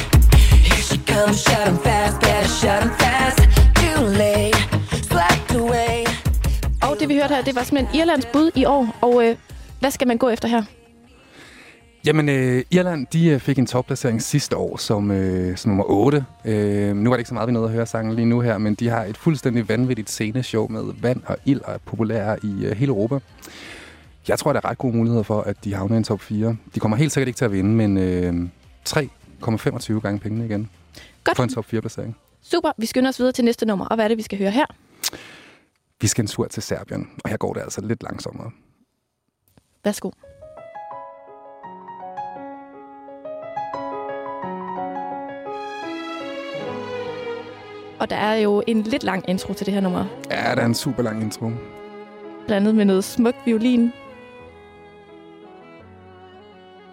she comes, shot 'em fast, better shot 'em fast. Too late, slapped away. Og det vi hørte her, det var simpelthen Irlands bud i år. Og øh, hvad skal man gå efter her? Jamen, øh, Irland, de fik en topplacering sidste år som, øh, som nummer otte. Øh, nu er det ikke så meget, vi nåede at høre sangen lige nu her, men de har et fuldstændig vanvittigt sceneshow med vand og ild og er populære i øh, hele Europa. Jeg tror, der er ret gode muligheder for, at de havner i en top fire. De kommer helt sikkert ikke til at vinde, men øh, tre kommer femogtyve gange pengene igen. Godt. For en top fire-placering. Super. Vi skynder os videre til næste nummer. Og hvad er det, vi skal høre her? Vi skal en tur til Serbien. Og her går det altså lidt langsommere. Værsgo. Og der er jo en lidt lang intro til det her nummer. Ja, der er en super lang intro. Blandet med noget smuk violin.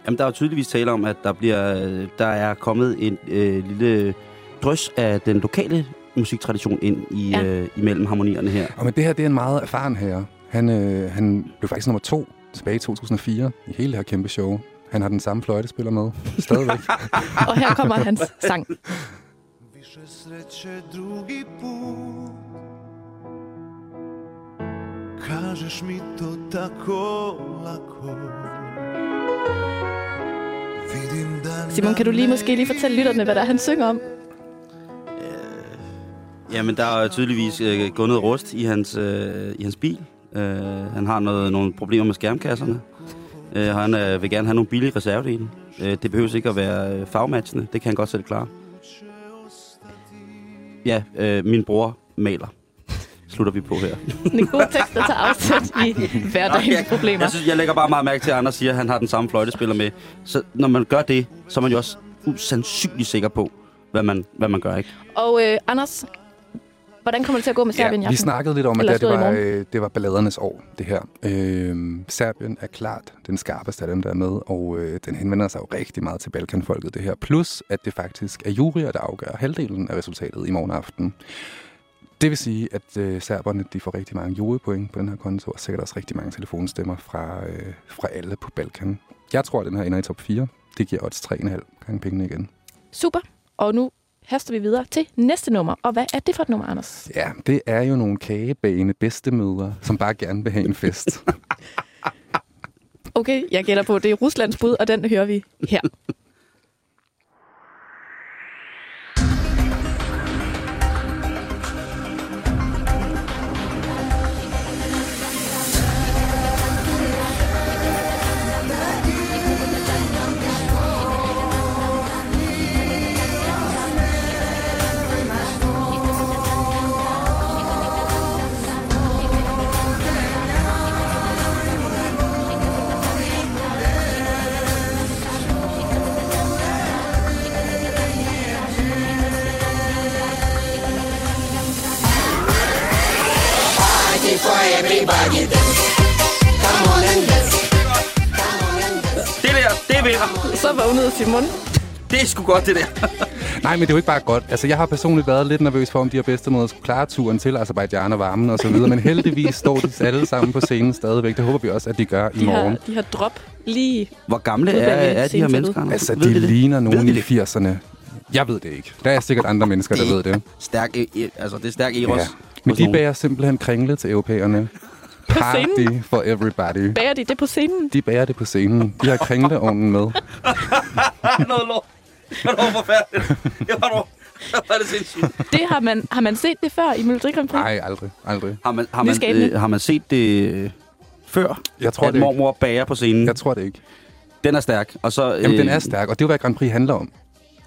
Jamen, der er tydeligvis tale om, at der bliver der er kommet en øh, lille drys af den lokale musiktradition ind i ja. øh, imellem harmonierne her. Og men det her, det er en meget erfaren herre. Han øh, han blev faktisk nummer to tilbage i to tusind og fire i hele det her kæmpe show. Han har den samme fløjtespiller med stadigvæk. Og her kommer hans sang. Simon, kan du lige måske lige fortælle lytterne, hvad der er, han synger om? Øh, jamen, der er tydeligvis øh, gået noget rust i hans, øh, i hans bil. Øh, han har noget, nogle problemer med skærmkasserne. Øh, han øh, vil gerne have nogle billige reservedele. Øh, det behøves ikke at være fagmatchende. Det kan han godt selv klare. Ja, øh, min bror maler. Slutter vi på her. En god tekst, der tager afsæt i hverdagens problemer. Jeg synes, jeg lægger bare meget mærke til, at Anders siger, at han har den samme fløjtespiller med. Så når man gør det, så er man jo også usandsynligt sikker på, hvad man, hvad man gør, ikke? Og øh, Anders, hvordan kommer det til at gå med Serbien? Ja, vi snakkede lidt om, at det, det, var, øh, det var balladernes år, det her. Øh, Serbien er klart den skarpeste af dem, der er med, og øh, den henvender sig jo rigtig meget til Balkanfolket, det her. Plus, at det faktisk er juryer, der afgør halvdelen af resultatet i morgen aften. Det vil sige, at øh, serberne de får rigtig mange jurypoint på den her konto, og sikkert også rigtig mange telefonstemmer fra, øh, fra alle på Balkan. Jeg tror, at den her ender i top fire. Det giver odds tre komma fem gange pengene igen. Super. Og nu haster vi videre til næste nummer. Og hvad er det for et nummer, Anders? Ja, det er jo nogle kagebane bedstemødre, som bare gerne vil have en fest. Okay, jeg gætter på, det er Ruslands bud, og den hører vi her. Everybody dance. Come on and dance. Come on and dance. Det der, det der. Så vågnede Simon. Det er sgu godt, det der. Nej, men det er jo ikke bare godt. Altså, jeg har personligt været lidt nervøs for, om de her bedstemødre skulle klare turen til Aserbajdsjan og varmen og så videre. Men heldigvis står de alle sammen på scenen stadigvæk. Det håber vi også, at de gør i de morgen. Har, de har drop lige... Hvor gamle er, er de her mennesker? Altså, de det? ligner nogen i firserne. Jeg ved det ikke. Der er sikkert andre mennesker, der ved det. Stærk, altså, det er stærk eros. Ja. Men de bærer simpelthen kringle til europæerne. Party for everybody. Bærer de det på scenen? De bærer det på scenen. De har kringleovnen med. Noget lort. Det var forfærdeligt. Det var dog. Det var det sindssygt. Det har man, har man set det før i Melodi Grand Prix? Nej, aldrig. aldrig. Har, man, har, man, øh, har man set det øh, før? Jeg tror at det mormor ikke. Bager på scenen? Jeg tror det ikke. Den er stærk. Og så, øh, Jamen, den er stærk, og det er jo, hvad Grand Prix handler om.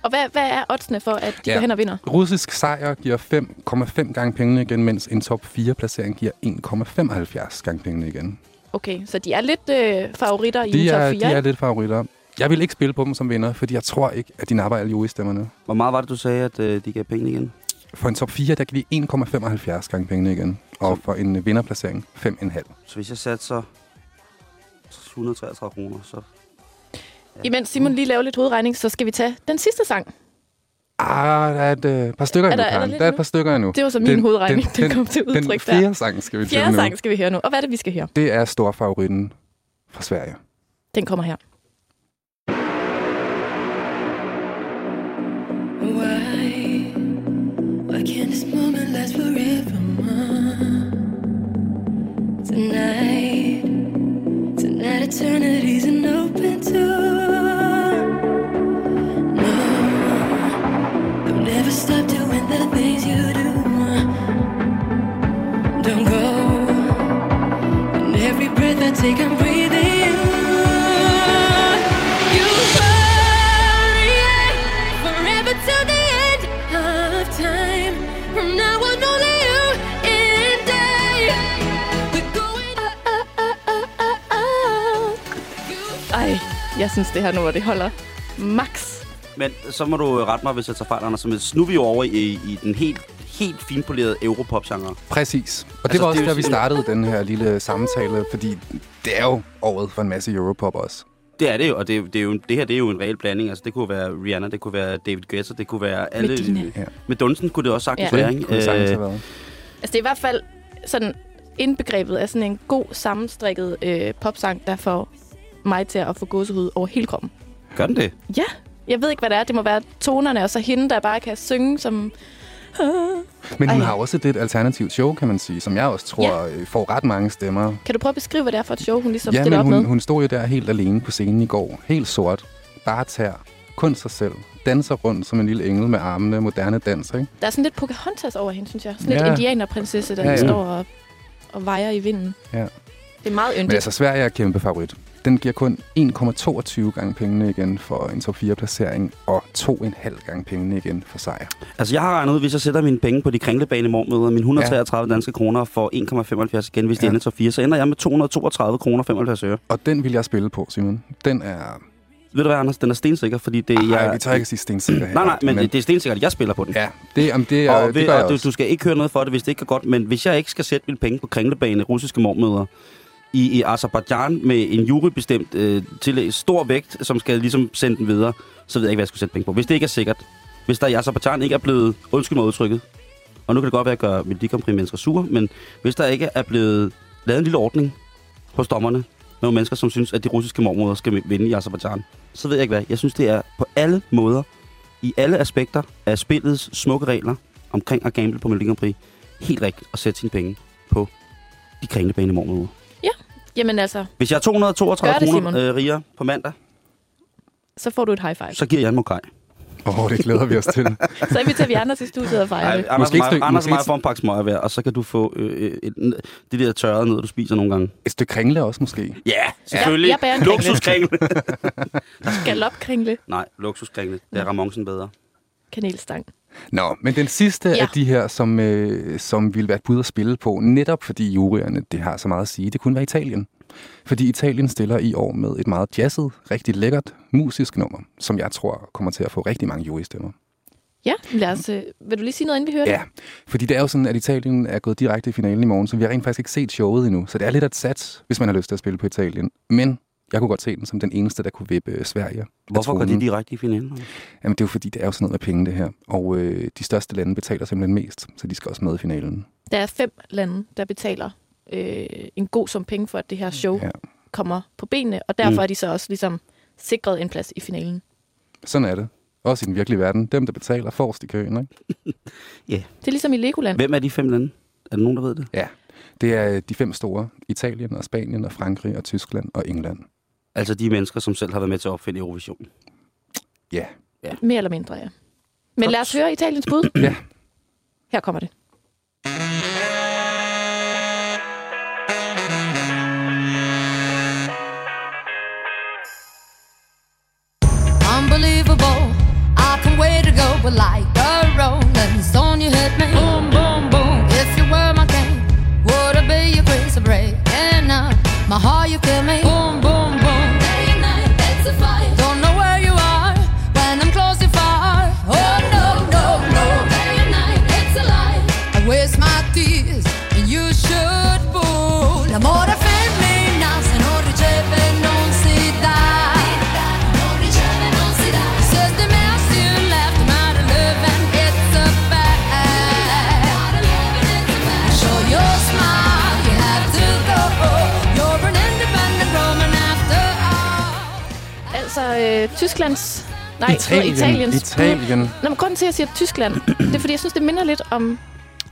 Og hvad, hvad er oddsene for, at de ja. går hen og vinder? Russisk sejr giver fem komma fem gange pengene igen, mens en top fire-placering giver en komma femoghalvfjerds gange pengene igen. Okay, så de er lidt øh, favoritter de i er, top fire? De er lidt favoritter. Jeg vil ikke spille på dem som vinder, fordi jeg tror ikke, at de napper alle juristemmerne. Hvor meget var det, du sagde, at øh, de gav penge igen? For en top fire, der giver de en komma femoghalvfjerds gange pengene igen. Og så. For en vinderplacering, fem komma fem. Så hvis jeg satser et hundrede og treogtredive kroner, så... Ja. Imens Simon lige laver lidt hovedregning, så skal vi tage den sidste sang. Ah, der er et øh, par stykker er der, endnu, er der, der er et par stykker endnu. Det var så min den, hovedregning, den, den, den kom til udtryk den, den fjerde der. Den sang skal vi fjerde til nu. Sang skal vi høre nu. Og hvad er det, vi skal høre? Det er storfavoritten fra Sverige. Den kommer her. Why, why can't this moment last forevermore? Tonight, tonight eternity's an open door. No, don't ever stop doing the things you do. Don't go, and every breath I take I'm breathing Jeg synes, det her nu, hvor det holder max. Men så må du rette mig, hvis jeg tager fejl, Anders. Så nu er vi jo over i, i den helt, helt finpolerede europop-genre. Præcis. Og altså, det var også, det da vi startede den her lille samtale, fordi det er jo året for en masse europop også. Det er det jo, og det, det, er jo, det her det er jo en reel blanding. Altså, det kunne være Rihanna, det kunne være David Guetta, det kunne være alle... Medina. Ja. Med Dunsen kunne det også sagtens ja. være, ikke? Det sagtens øh, altså, det er i hvert fald sådan indbegrebet af sådan en god, sammenstrikket øh, popsang, der får... mig til at få gåsehud over hele kroppen. Gør den det? Ja. Jeg ved ikke, hvad det er. Det må være tonerne, og så hende, der bare kan synge som... Men hun Ej. har også et alternativt show, kan man sige, som jeg også tror ja. får ret mange stemmer. Kan du prøve at beskrive, hvad det er for et show, hun ligesom ja, stiller op hun, med? Ja, men hun stod jo der helt alene på scenen i går. Helt sort. Bare tær. Kun sig selv. Danser rundt som en lille engel med armene. Moderne dans, ikke? Der er sådan lidt Pocahontas over hende, synes jeg. Sådan ja. lidt indianerprinsesse, der ja, ja. står og, og vejer i vinden. Ja. Det er meget yndigt. Men altså, Sverige er kæmpe favorit. Den giver kun en komma toogtyve gange pengene igen for en top fire-placering, og to komma fem gange pengene igen for sejr. Altså, jeg har regnet ud, hvis jeg sætter mine penge på de kringlebane i morgenmøder, mine et hundrede og treogtredive ja. danske kroner for en komma femoghalvfjerds igen, hvis ja. de ender top fire, så ender jeg med to hundrede og toogtredive kroner og femoghalvfjerds øre. Og den vil jeg spille på, Simon. Den er... Ved du hvad, Anders? Den er stensikker, fordi det er... Nej, jeg... vi tør ikke at sige stensikker her. Nej, nej, men, men det er stensikkert, at jeg spiller på den. Ja, det, om det, og ved, det gør jeg og også. Du skal ikke høre noget for det, hvis det ikke er godt, men hvis jeg ikke skal sætte mine penge på kringlebane russiske morgenmøder, I, i Aserbajdsjan med en jurybestemt øh, tillæg, stor vægt, som skal ligesom sende den videre, så ved jeg ikke, hvad jeg skulle sætte penge på. Hvis det ikke er sikkert. Hvis der i Aserbajdsjan ikke er blevet, undskyld mig udtrykket, og nu kan det godt være, at jeg gør Melodi Grand Prix mennesker sure, men hvis der ikke er blevet lavet en lille ordning hos dommerne med nogle mennesker, som synes, at de russiske mormoder skal vinde i Aserbajdsjan, så ved jeg ikke hvad. Jeg synes, det er på alle måder, i alle aspekter af spillets smukke regler omkring at gamble på Melodi Grand Prix, helt rigtigt at sætte sine penge på de kringlebane mormoder. Jamen altså... Hvis jeg er to hundrede og toogtredive kroner øh, riger på mandag... Så får du et high five. Så giver jeg en mokai. Åh, oh, det glæder vi os til. Så inviterer vi Anders i studiet og fejrer det. Anders og mig, mig, mig får en pakke smøger hver, og så kan du få øh, et, det der tørrede ned, du spiser nogle gange. Et stykke kringle også måske. Ja, selvfølgelig. Ja, luksuskringle. Galopkringle. Nej, luksuskringle. Det er Ramonsen bedre. Kanelstang. Nå, men den sidste ja. af de her, som, øh, som ville være et bud at spille på, netop fordi juryerne det har så meget at sige, det kunne være Italien. Fordi Italien stiller i år med et meget jazzet, rigtig lækkert musisk nummer, som jeg tror kommer til at få rigtig mange jurystemmer. Ja, lad os, øh, vil du lige sige noget, inden vi hører det? Ja, fordi det er jo sådan, at Italien er gået direkte i finalen i morgen, så vi har rent faktisk ikke set showet endnu. Så det er lidt et sats, hvis man har lyst til at spille på Italien. Men jeg kunne godt se den som den eneste, der kunne vippe Sverige. Hvorfor går de direkte i finalen? Jamen det er jo fordi, det er jo sådan noget med penge, det her. Og øh, de største lande betaler simpelthen mest, så de skal også med i finalen. Der er fem lande, der betaler øh, en god sum penge for, at det her show ja. kommer på benene. Og derfor mm. er de så også ligesom sikret en plads i finalen. Sådan er det. Også i den virkelige verden. Dem, der betaler, forrest i køen, ikke? Ja. yeah. Det er ligesom i Legoland. Hvem er de fem lande? Er der nogen, der ved det? Ja, det er de fem store. Italien og Spanien og Frankrig og Tyskland og England. Altså de mennesker, som selv har været med til at opfinde Eurovision. Ja. Yeah. Yeah. Mere eller mindre, ja. Men lad os høre Italiens bud. Ja. Her kommer det. Unbelievable. I can wait to go, but like a rolling stone, you hit me. Boom, boom, boom. If you were my king, would I be your grace of break? And up my heart, you kill me. Boom, boom, boom. Day and night, that's a fight. Don't know where you are when I'm close to far. Oh no, no, no. Day and night, it's a lie. I waste my tears, and you should boo. L'amore femmina, se non riceve non si dà. Altså øh, Tysklands... Nej, Italien. Italiens Italien. Nå, men grunden til, at jeg siger Tyskland, det er, fordi jeg synes, det minder lidt om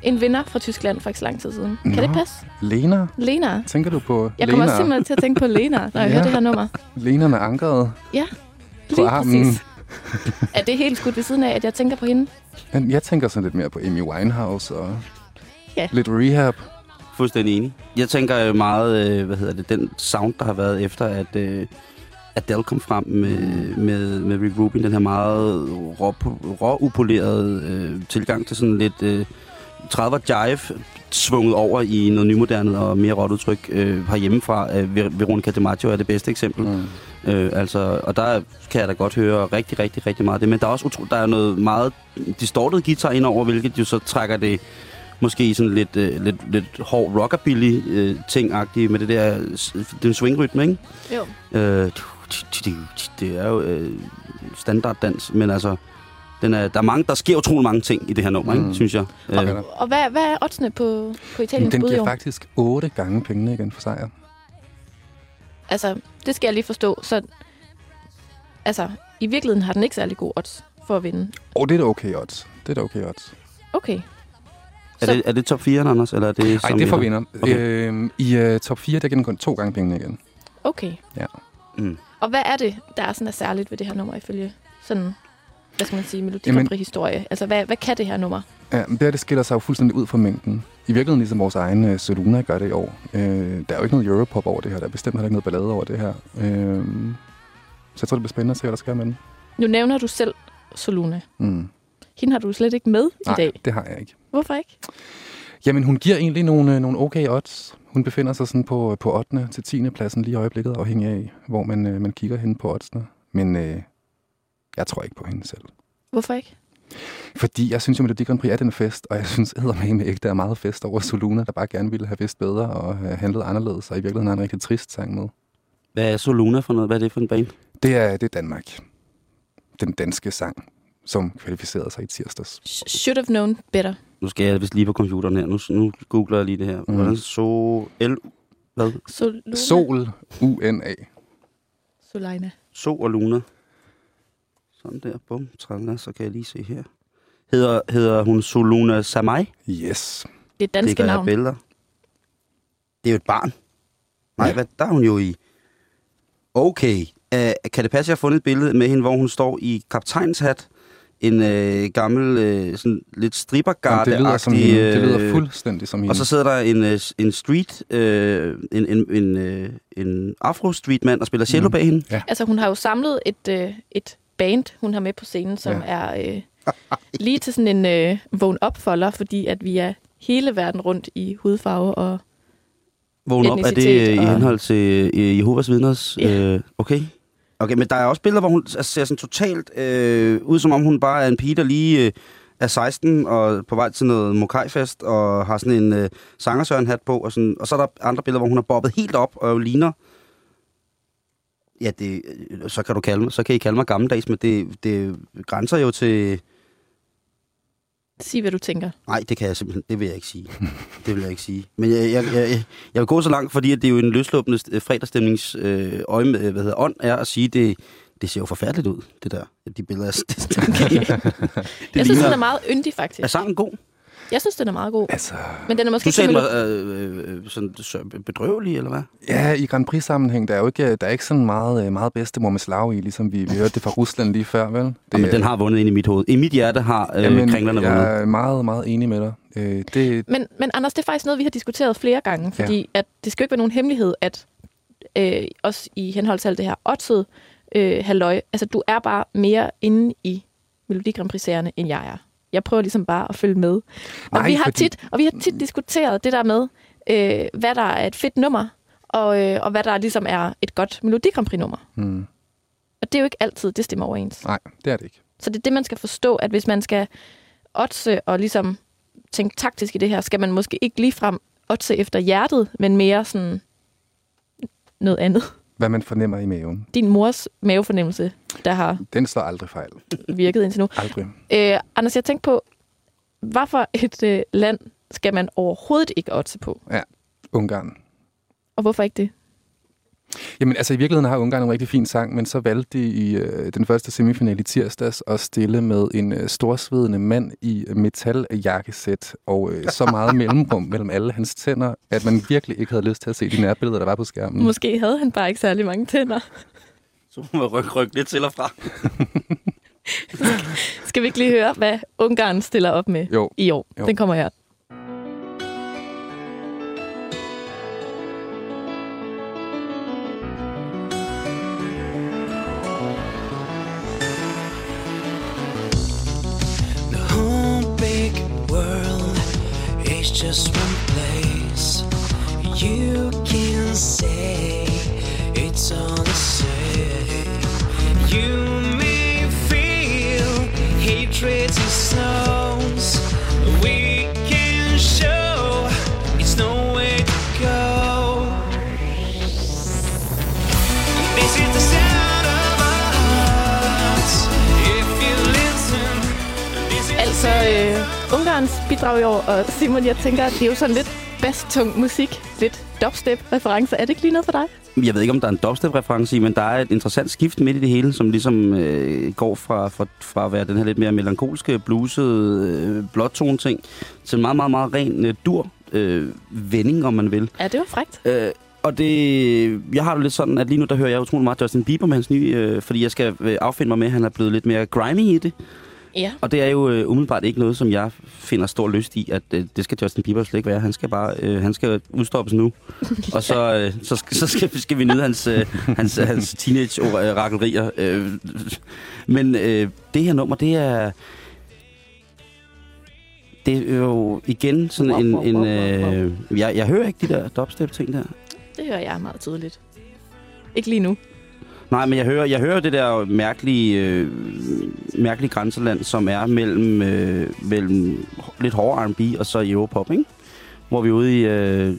en vinder fra Tyskland for ikke så lang tid siden. Kan Nå, det passe? Lena. Lena. Tænker du på Lena? Jeg kommer også simpelthen til at tænke på Lena, når jeg ja. hører det her nummer. Lena med ankeret. Ja, lige præcis. Er det helt skudt ved siden af, at jeg tænker på hende? Men jeg tænker sådan lidt mere på Amy Winehouse og ja. lidt Rehab. Fuldstændig enig. Jeg tænker meget, hvad hedder det, den sound, der har været efter, at... Øh, Adele kom frem med, med, med Rick Rubin, den her meget rå, råupolerede øh, tilgang til sådan lidt øh, trediver jive, svunget over i noget nymoderne og mere råt udtryk øh, herhjemmefra. Øh, Veronica DiMaggio er det bedste eksempel. Mm. Øh, altså, og der kan jeg da godt høre rigtig, rigtig, rigtig meget af det. Men der er også utro, der er noget meget distortet guitar indover, hvilket jo så trækker det måske sådan lidt, øh, lidt, lidt hård rockabilly-ting-agtigt øh, med det der den swing-rytme, ikke? Jo. Øh, Det er jo øh, standarddans, men altså, den er, der, er mange, der sker utrolig mange ting i det her nummer, mm. ikke, synes jeg. Og, øh. og hvad, hvad er oddsene på, på Italiens bud? Den giver faktisk otte gange pengene igen for sejr. Altså, det skal jeg lige forstå. Så, altså, i virkeligheden har den ikke særlig god odds for at vinde. Åh, oh, det er da okay odds. Det er da okay odds. Okay. Er det, er det top fire, Anders? Eller er det, nej, det får vinder. Okay. Øh, I uh, top fire, der giver den kun to gange pengene igen. Okay. Ja. Mm. Og hvad er det, der er sådan er særligt ved det her nummer, ifølge sådan, hvad skal man sige, Melodi Grand Prix-historie? Altså, hvad, hvad kan det her nummer? Ja, men det her, det skiller sig jo fuldstændig ud fra mængden. I virkeligheden ligesom vores egen uh, Soluna gør det i år. Uh, der er jo ikke noget europop over det her, der er bestemt heller ikke noget ballade over det her. Uh, så jeg tror, det bliver spændende at se, hvad der sker med den. Nu nævner du selv Soluna. Mm. Hende har du slet ikke med i Nej, dag. Nej, det har jeg ikke. Hvorfor ikke? Jamen, hun giver egentlig nogle, nogle okay odds. Hun befinder sig sådan på, på ottende til tiende pladsen lige i øjeblikket, afhængig af, hvor man, man kigger hende på oddsene. Men øh, jeg tror ikke på hende selv. Hvorfor ikke? Fordi jeg synes jo, at Melodi Grand Prix er den fest, og jeg synes eddermame ikke, der er meget fest over Soluna, der bare gerne ville have vidst bedre og have handlet anderledes, og i virkeligheden har en rigtig trist sang med. Hvad er Soluna for noget? Hvad er det for en band? Det er, det er Danmark. Den danske sang, som kvalificerede sig i tirsdags. Should have known better. Nu skal jeg vist lige på computeren her. Nu, nu googler jeg lige det her. Mm. So, L, hvad? Soluna. Sol, U N A. Solina. Sol og Luna. Sådan der. Bum. Trænge, så kan jeg lige se her. Hedder, hedder hun Soluna Samay? Yes. Det er danske navn. Billeder. Det er jo et barn. Nej, ja. Hvad der er hun jo i? Okay. Uh, kan det passe, jeg har fundet et billede med hende, hvor hun står i kaptajnshat? En øh, gammel, øh, sådan lidt strippergarde-agtig... Jamen, det, lyder som hende. Det lyder fuldstændig som hende. Og så sidder der en, øh, en street, øh, en, en, en, øh, en afro-streetmand, og spiller cello mm. bag hende. Ja. Altså, hun har jo samlet et, øh, et band, hun har med på scenen, som ja. er øh, lige til sådan en øh, vågn-op-folder, fordi at vi er hele verden rundt i hudfarve og vågn op, etnicitet. Er det øh, i henhold til øh, Jehovas vidners? Ja. Øh, okay. Okay, men der er også billeder, hvor hun ser sådan totalt øh, ud, som om hun bare er en pige, der lige øh, er seksten og på vej til noget mokajfest og har sådan en øh, sangersørenhat på. Og, sådan, og så er der andre billeder, hvor hun er bobbet helt op og ligner... Ja, det, så, kan du kalde mig, så kan I kalde mig gammeldags, men det, det grænser jo til... Sig, hvad du tænker. Nej, det kan jeg simpelthen. Det vil jeg ikke sige. Det vil jeg ikke sige. Men jeg, jeg, jeg, jeg vil gå så langt, fordi det er jo en løsluppende fredagsstemnings øh, øje, hvad hedder, ånd er at sige, det, det ser jo forfærdeligt ud, det der. De billeder er... Det, okay. det jeg synes, den er meget yndig, faktisk. Er sangen god? Jeg synes, den er meget god. Altså... Men den er måske du ikke... Du sagde, den var bedrøvelig, eller hvad? Ja, i Grand Prix-sammenhæng, der er jo ikke, der er ikke sådan meget, meget bedste mormeslag i, ligesom vi, vi hørte det fra Rusland lige før, vel? Det, ja, men den har vundet ind i mit hoved. I mit hjerte har øh, jamen, kringlerne vundet. Jeg er meget, meget enig med dig. Øh, det... men, men Anders, det er faktisk noget, vi har diskuteret flere gange, fordi ja. At det skal jo ikke være nogen hemmelighed, at øh, også i henhold til alt det her oddset, øh, halløj, altså du er bare mere inde i Melodi Grand Prix-serierne, end jeg er. Jeg prøver ligesom bare at følge med. Og, nej, vi, har fordi... tit, og vi har tit diskuteret det der med, øh, hvad der er et fedt nummer, og, øh, og hvad der ligesom er et godt Melodi Grand Prix-nummer. Hmm. Og det er jo ikke altid, det stemmer overens. Nej, det er det ikke. Så det er det, man skal forstå, at hvis man skal oddse og ligesom tænke taktisk i det her, skal man måske ikke ligefrem oddse efter hjertet, men mere sådan noget andet. Hvad man fornemmer i maven. Din mors mavefornemmelse, der har... Den slår aldrig fejl. ...virket indtil nu. Aldrig. Øh, Anders, jeg tænkte på, hvorfor et øh, land skal man overhovedet ikke oddse på? Ja, Ungarn. Og hvorfor ikke det? Jamen, altså i virkeligheden har Ungarn en rigtig fin sang, men så valgte de i øh, den første semifinal i tirsdags at stille med en øh, storsvedende mand i metaljakkesæt og øh, så meget mellemrum mellem alle hans tænder, at man virkelig ikke havde lyst til at se de nærbilleder, der var på skærmen. Måske havde han bare ikke særlig mange tænder. Så må man rykke, rykke lidt til og fra. Skal vi ikke lige høre, hvad Ungarn stiller op med jo. I år? Jo. Den kommer her. Just one place you can say it's all the same. You may feel hatred and snows. We can show it's nowhere to go. This is the sound of our hearts. If you listen, this is altså, øh... Ungarns bidrag i år, og Simon, jeg tænker, at det er jo sådan lidt basstung musik, lidt dubstep-referencer. Er det ikke lige noget for dig? Jeg ved ikke, om der er en dubstep-reference i, men der er et interessant skift midt i det hele, som ligesom øh, går fra, fra, fra at være den her lidt mere melankolske, bluesede, øh, blåtone-ting, til en meget, meget, meget ren øh, dur-vending, øh, om man vil. Ja, det var frækt. Øh, og det... Jeg har det lidt sådan, at lige nu, der hører jeg utrolig meget Justin Bieber med hans nye, øh, fordi jeg skal øh, affinde mig med, at han er blevet lidt mere grimy i det. Ja. Og det er jo øh, umiddelbart ikke noget, som jeg finder stor lyst i, at øh, det skal Justin Bieber slet ikke være. Han skal bare øh, han skal udstoppes nu, og så, øh, så, skal, så skal, skal vi nyde hans, øh, hans, hans teenage-rakelerier. Øh, men øh, det her nummer, det er, det er jo igen sådan en... en øh, jeg, jeg hører ikke de der dubstep-ting der. Det hører jeg meget tydeligt. Ikke lige nu. Nej, men jeg hører, jeg hører det der mærkelige, øh, mærkelige grænseland, som er mellem, øh, mellem lidt hård R and B og så europop, ikke? Hvor vi er ude i... Øh,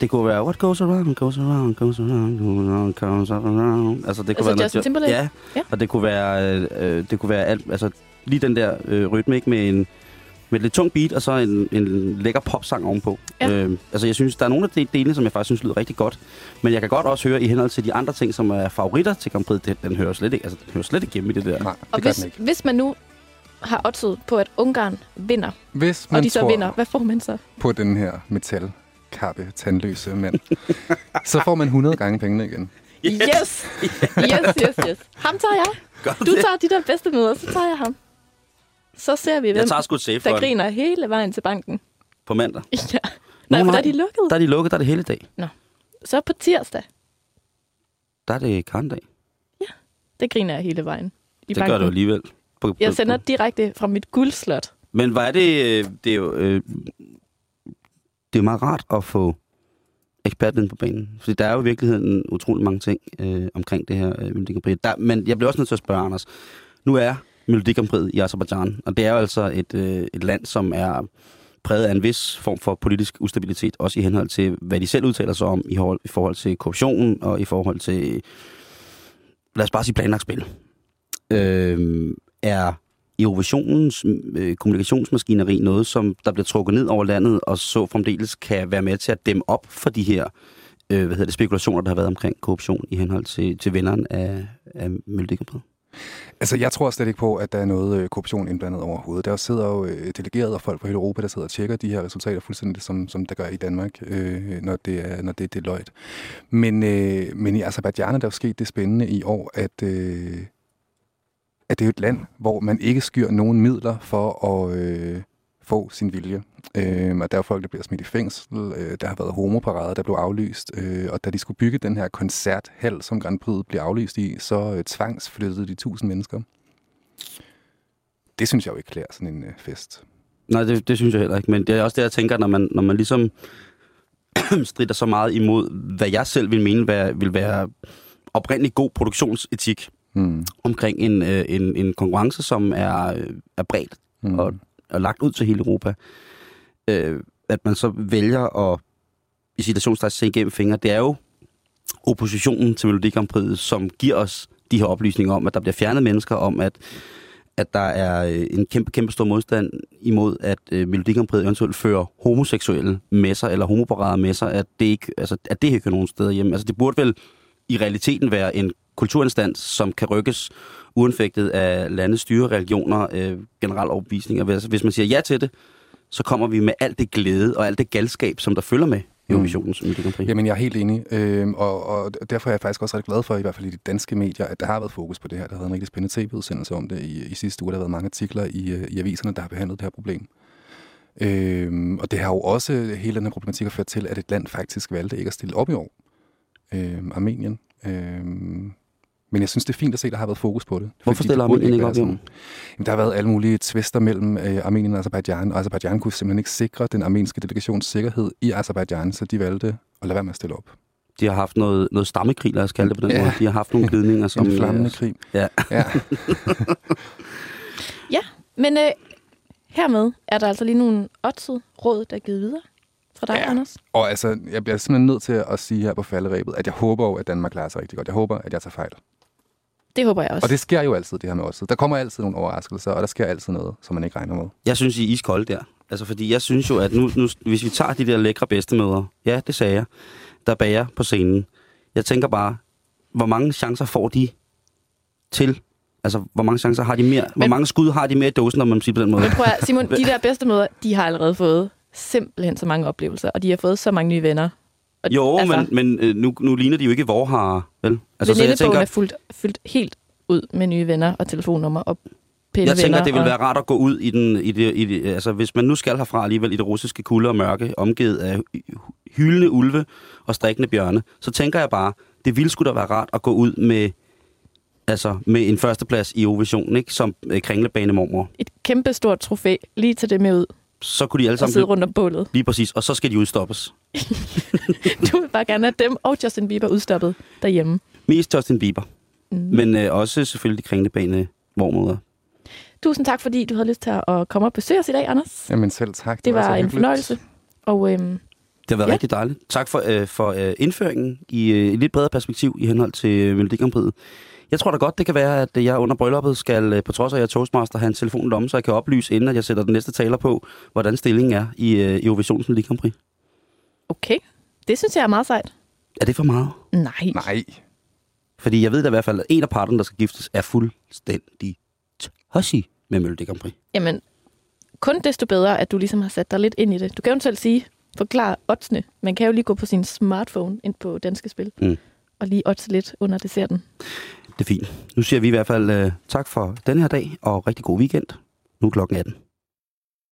det kunne være... What goes around, goes around, goes around, goes around, goes around... Altså, det kunne altså være... Justin Timberlake? Ja, ja, og det kunne være... Øh, det kunne være alt, altså, lige den der øh, rytmik med en... Med et lidt tung beat, og så en, en lækker popsang ovenpå. Ja. Øh, altså, jeg synes, der er nogle af de delene, som jeg faktisk synes lyder rigtig godt. Men jeg kan godt også høre i henhold til de andre ting, som er favoritter til Grand Prix. Den, den hører slet ikke, altså, den hører slet ikke hjemme i det der. Nej, det og hvis, hvis man nu har oddset på, at Ungarn vinder, hvis man og de så vinder, hvad får man så? På den her metalkappe, tandløse mand, så får man hundrede gange pengene igen. Yes! Yes, yes, yes, yes. Ham tager jeg. Godt du tager det. De der bedste møder, så tager jeg ham. Så ser vi, hvem der griner hele vejen til banken. På mandag? Ja. Nej, men der er de lukket. Der er de lukket, der er det hele dag. Nå. Så på tirsdag? Der er det karndag. Ja, det griner jeg hele vejen i det banken. Det gør du alligevel. På, på, jeg sender direkte fra mit guldslot. Men hvad er det... Det er jo øh, det er meget rart at få eksperten på banen. Fordi der er jo i virkeligheden utrolig mange ting øh, omkring det her øh, Melodi Grand Prix. Der, men jeg bliver også nødt til at spørge, Anders. Nu er Melodi Grand Prix i Aserbajdsjan, og det er jo altså et, øh, et land, som er præget af en vis form for politisk ustabilitet, også i henhold til, hvad de selv udtaler sig om i forhold, i forhold til korruptionen og i forhold til, lad os bare sige, planlagt spil. Øh, er Eurovisionens øh, kommunikationsmaskineri noget, som der bliver trukket ned over landet, og så fremdeles kan være med til at dæmme op for de her øh, hvad hedder det, spekulationer, der har været omkring korruption i henhold til, til vinderen af, af Melodi Grand Prix? Altså, jeg tror slet ikke på, at der er noget øh, korruption indblandet overhovedet. Der sidder jo øh, delegerede og folk fra hele Europa, der sidder og tjekker de her resultater fuldstændig, som, som der gør i Danmark, øh, når det er når det, det er løjt. Men, øh, men i Aserbajdsjan er der jo sket det spændende i år, at... Øh, at det er et land, hvor man ikke skyr nogen midler for at øh, få sin vilje. Øh, og der er folk, der bliver smidt i fængsel, øh, der har været homoparader, der blev aflyst, øh, og da de skulle bygge den her koncerthal, som Grand Prix blev aflyst i, så øh, tvangsflyttede de tusind mennesker. Det synes jeg jo ikke klæder sådan en øh, fest. Nej, det, det synes jeg heller ikke, men det er også det, jeg tænker, når man, når man ligesom strider så meget imod, hvad jeg selv vil mene vær, vil være oprindelig god produktionsetik, Mm. omkring en, øh, en, en konkurrence, som er, øh, er bredt mm. og, og lagt ud til hele Europa. Øh, at man så vælger at i situationstegn se igennem fingre, det er jo oppositionen til Melodi Grand Prix, som giver os de her oplysninger om, at der bliver fjernet mennesker, om at, at der er en kæmpe, kæmpe stor modstand imod, at øh, Melodi Grand Prix eventuelt fører homoseksuelle med sig, eller homoparader med sig, at det ikke, altså, at det ikke er nogen steder hjemme. Altså, det burde vel i realiteten være en kulturinstans, som kan rykkes uanfægtet af landes styre, religioner, øh, generelle overbevisninger. Hvis man siger ja til det, så kommer vi med alt det glæde og alt det galskab, som der følger med Eurovisionens Melodi Grand Prix. Jamen, jeg er helt enig, øhm, og, og derfor er jeg faktisk også ret glad for, i hvert fald i de danske medier, at der har været fokus på det her. Der har været en rigtig spændende tv-udsendelse om det i, i sidste uge. Der har været mange artikler i, i aviserne, der har behandlet det her problem. Øhm, og det har jo også hele den her problematik ført til, at et land faktisk valgte ikke at stille op i år. Øhm, Armenien. Øhm Men jeg synes, det er fint at se, at der har været fokus på det. Hvorfor stiller Armenien ikke op? Jamen, der har været alle mulige tvister mellem øh, Armenien og Aserbajdsjan, og Aserbajdsjan kunne simpelthen ikke sikre den armenske delegations sikkerhed i Aserbajdsjan, så de valgte at lade være med at stille op. De har haft noget, noget stammekrig, lad os kalde det på den ja. måde. De har haft nogle glidninger som... En flammende krig. Ja. Ja. ja, men øh, hermed er der altså lige nogle oddsede råd, der er givet videre. Fra dig, ja. Anders? Og altså, jeg bliver simpelthen nødt til at sige her på falderæbet, at jeg håber at Danmark klarer sig rigtig godt. Jeg håber, at jeg tager fejl. Det håber jeg også. Og det sker jo altid, det her med også. Der kommer altid nogle overraskelser, og der sker altid noget, som man ikke regner med. Jeg synes, I er iskolde der. Altså, fordi jeg synes jo, at nu, nu hvis vi tager de der lækre bedstemødre, ja, det sagde jeg, der bager på scenen. Jeg tænker bare, hvor mange chancer får de til? Altså, hvor mange chancer har de mere? Men, hvor mange skud har de mere i dåsen, når man siger på den måde? Men prøv at, Simon, de der bedstemødre, de har allerede fået simpelthen så mange oplevelser, og de har fået så mange nye venner. Og jo, altså, men, men nu, nu ligner de jo ikke vorharer, vel? Altså, så jeg tænker, er fuldt, fyldt helt ud med nye venner og telefonnummer og pæne Jeg tænker, det ville og... være rart at gå ud i den... I det, i det, altså, hvis man nu skal herfra alligevel i det russiske kulde og mørke, omgivet af hyldende ulve og strikkende bjørne, så tænker jeg bare, det ville sgu da være rart at gå ud med... Altså, med en førsteplads i Eurovision, ikke? Som øh, kringlebanemormor. Et kæmpe stort trofæ, lige til det med ud. Så kunne de alle sammen sidde rundt om bålet. Lige præcis, og så skal de udstoppes. Du vil bare gerne have dem og Justin Bieber udstoppet derhjemme. Mest Justin Bieber, mm. men øh, også selvfølgelig de kringlebane vormøder. Tusind tak, fordi du havde lyst til at komme og besøge os i dag, Anders. Jamen selv tak. Det, det var, var en hyggeligt. fornøjelse. Og, øhm, det har været ja. rigtig dejligt. Tak for, øh, for øh, indføringen i øh, et lidt bredere perspektiv i henhold til øh, Melodi Grand Prix'et. Jeg tror da godt, det kan være, at jeg under brylluppet skal, på trods af at jeg er toastmaster, have en telefon i lommen, så jeg kan oplyse, inden at jeg sætter den næste taler på, hvordan stillingen er i Eurovisionens Melodi Grand Prix. Okay, det synes jeg er meget sejt. Er det for meget? Nej. Nej. Fordi jeg ved da i hvert fald, at en af parterne, der skal giftes, er fuldstændig tosig med Melodi Grand Prix. Jamen, kun desto bedre, at du ligesom har sat dig lidt ind i det. Du kan jo selv sige, forklare oddsene. Man kan jo lige gå på sin smartphone ind på Danske Spil, mm. og lige odds lidt under desserten. Det er fint. Nu siger vi i hvert fald uh, tak for denne her dag, og rigtig god weekend. Nu er klokken atten.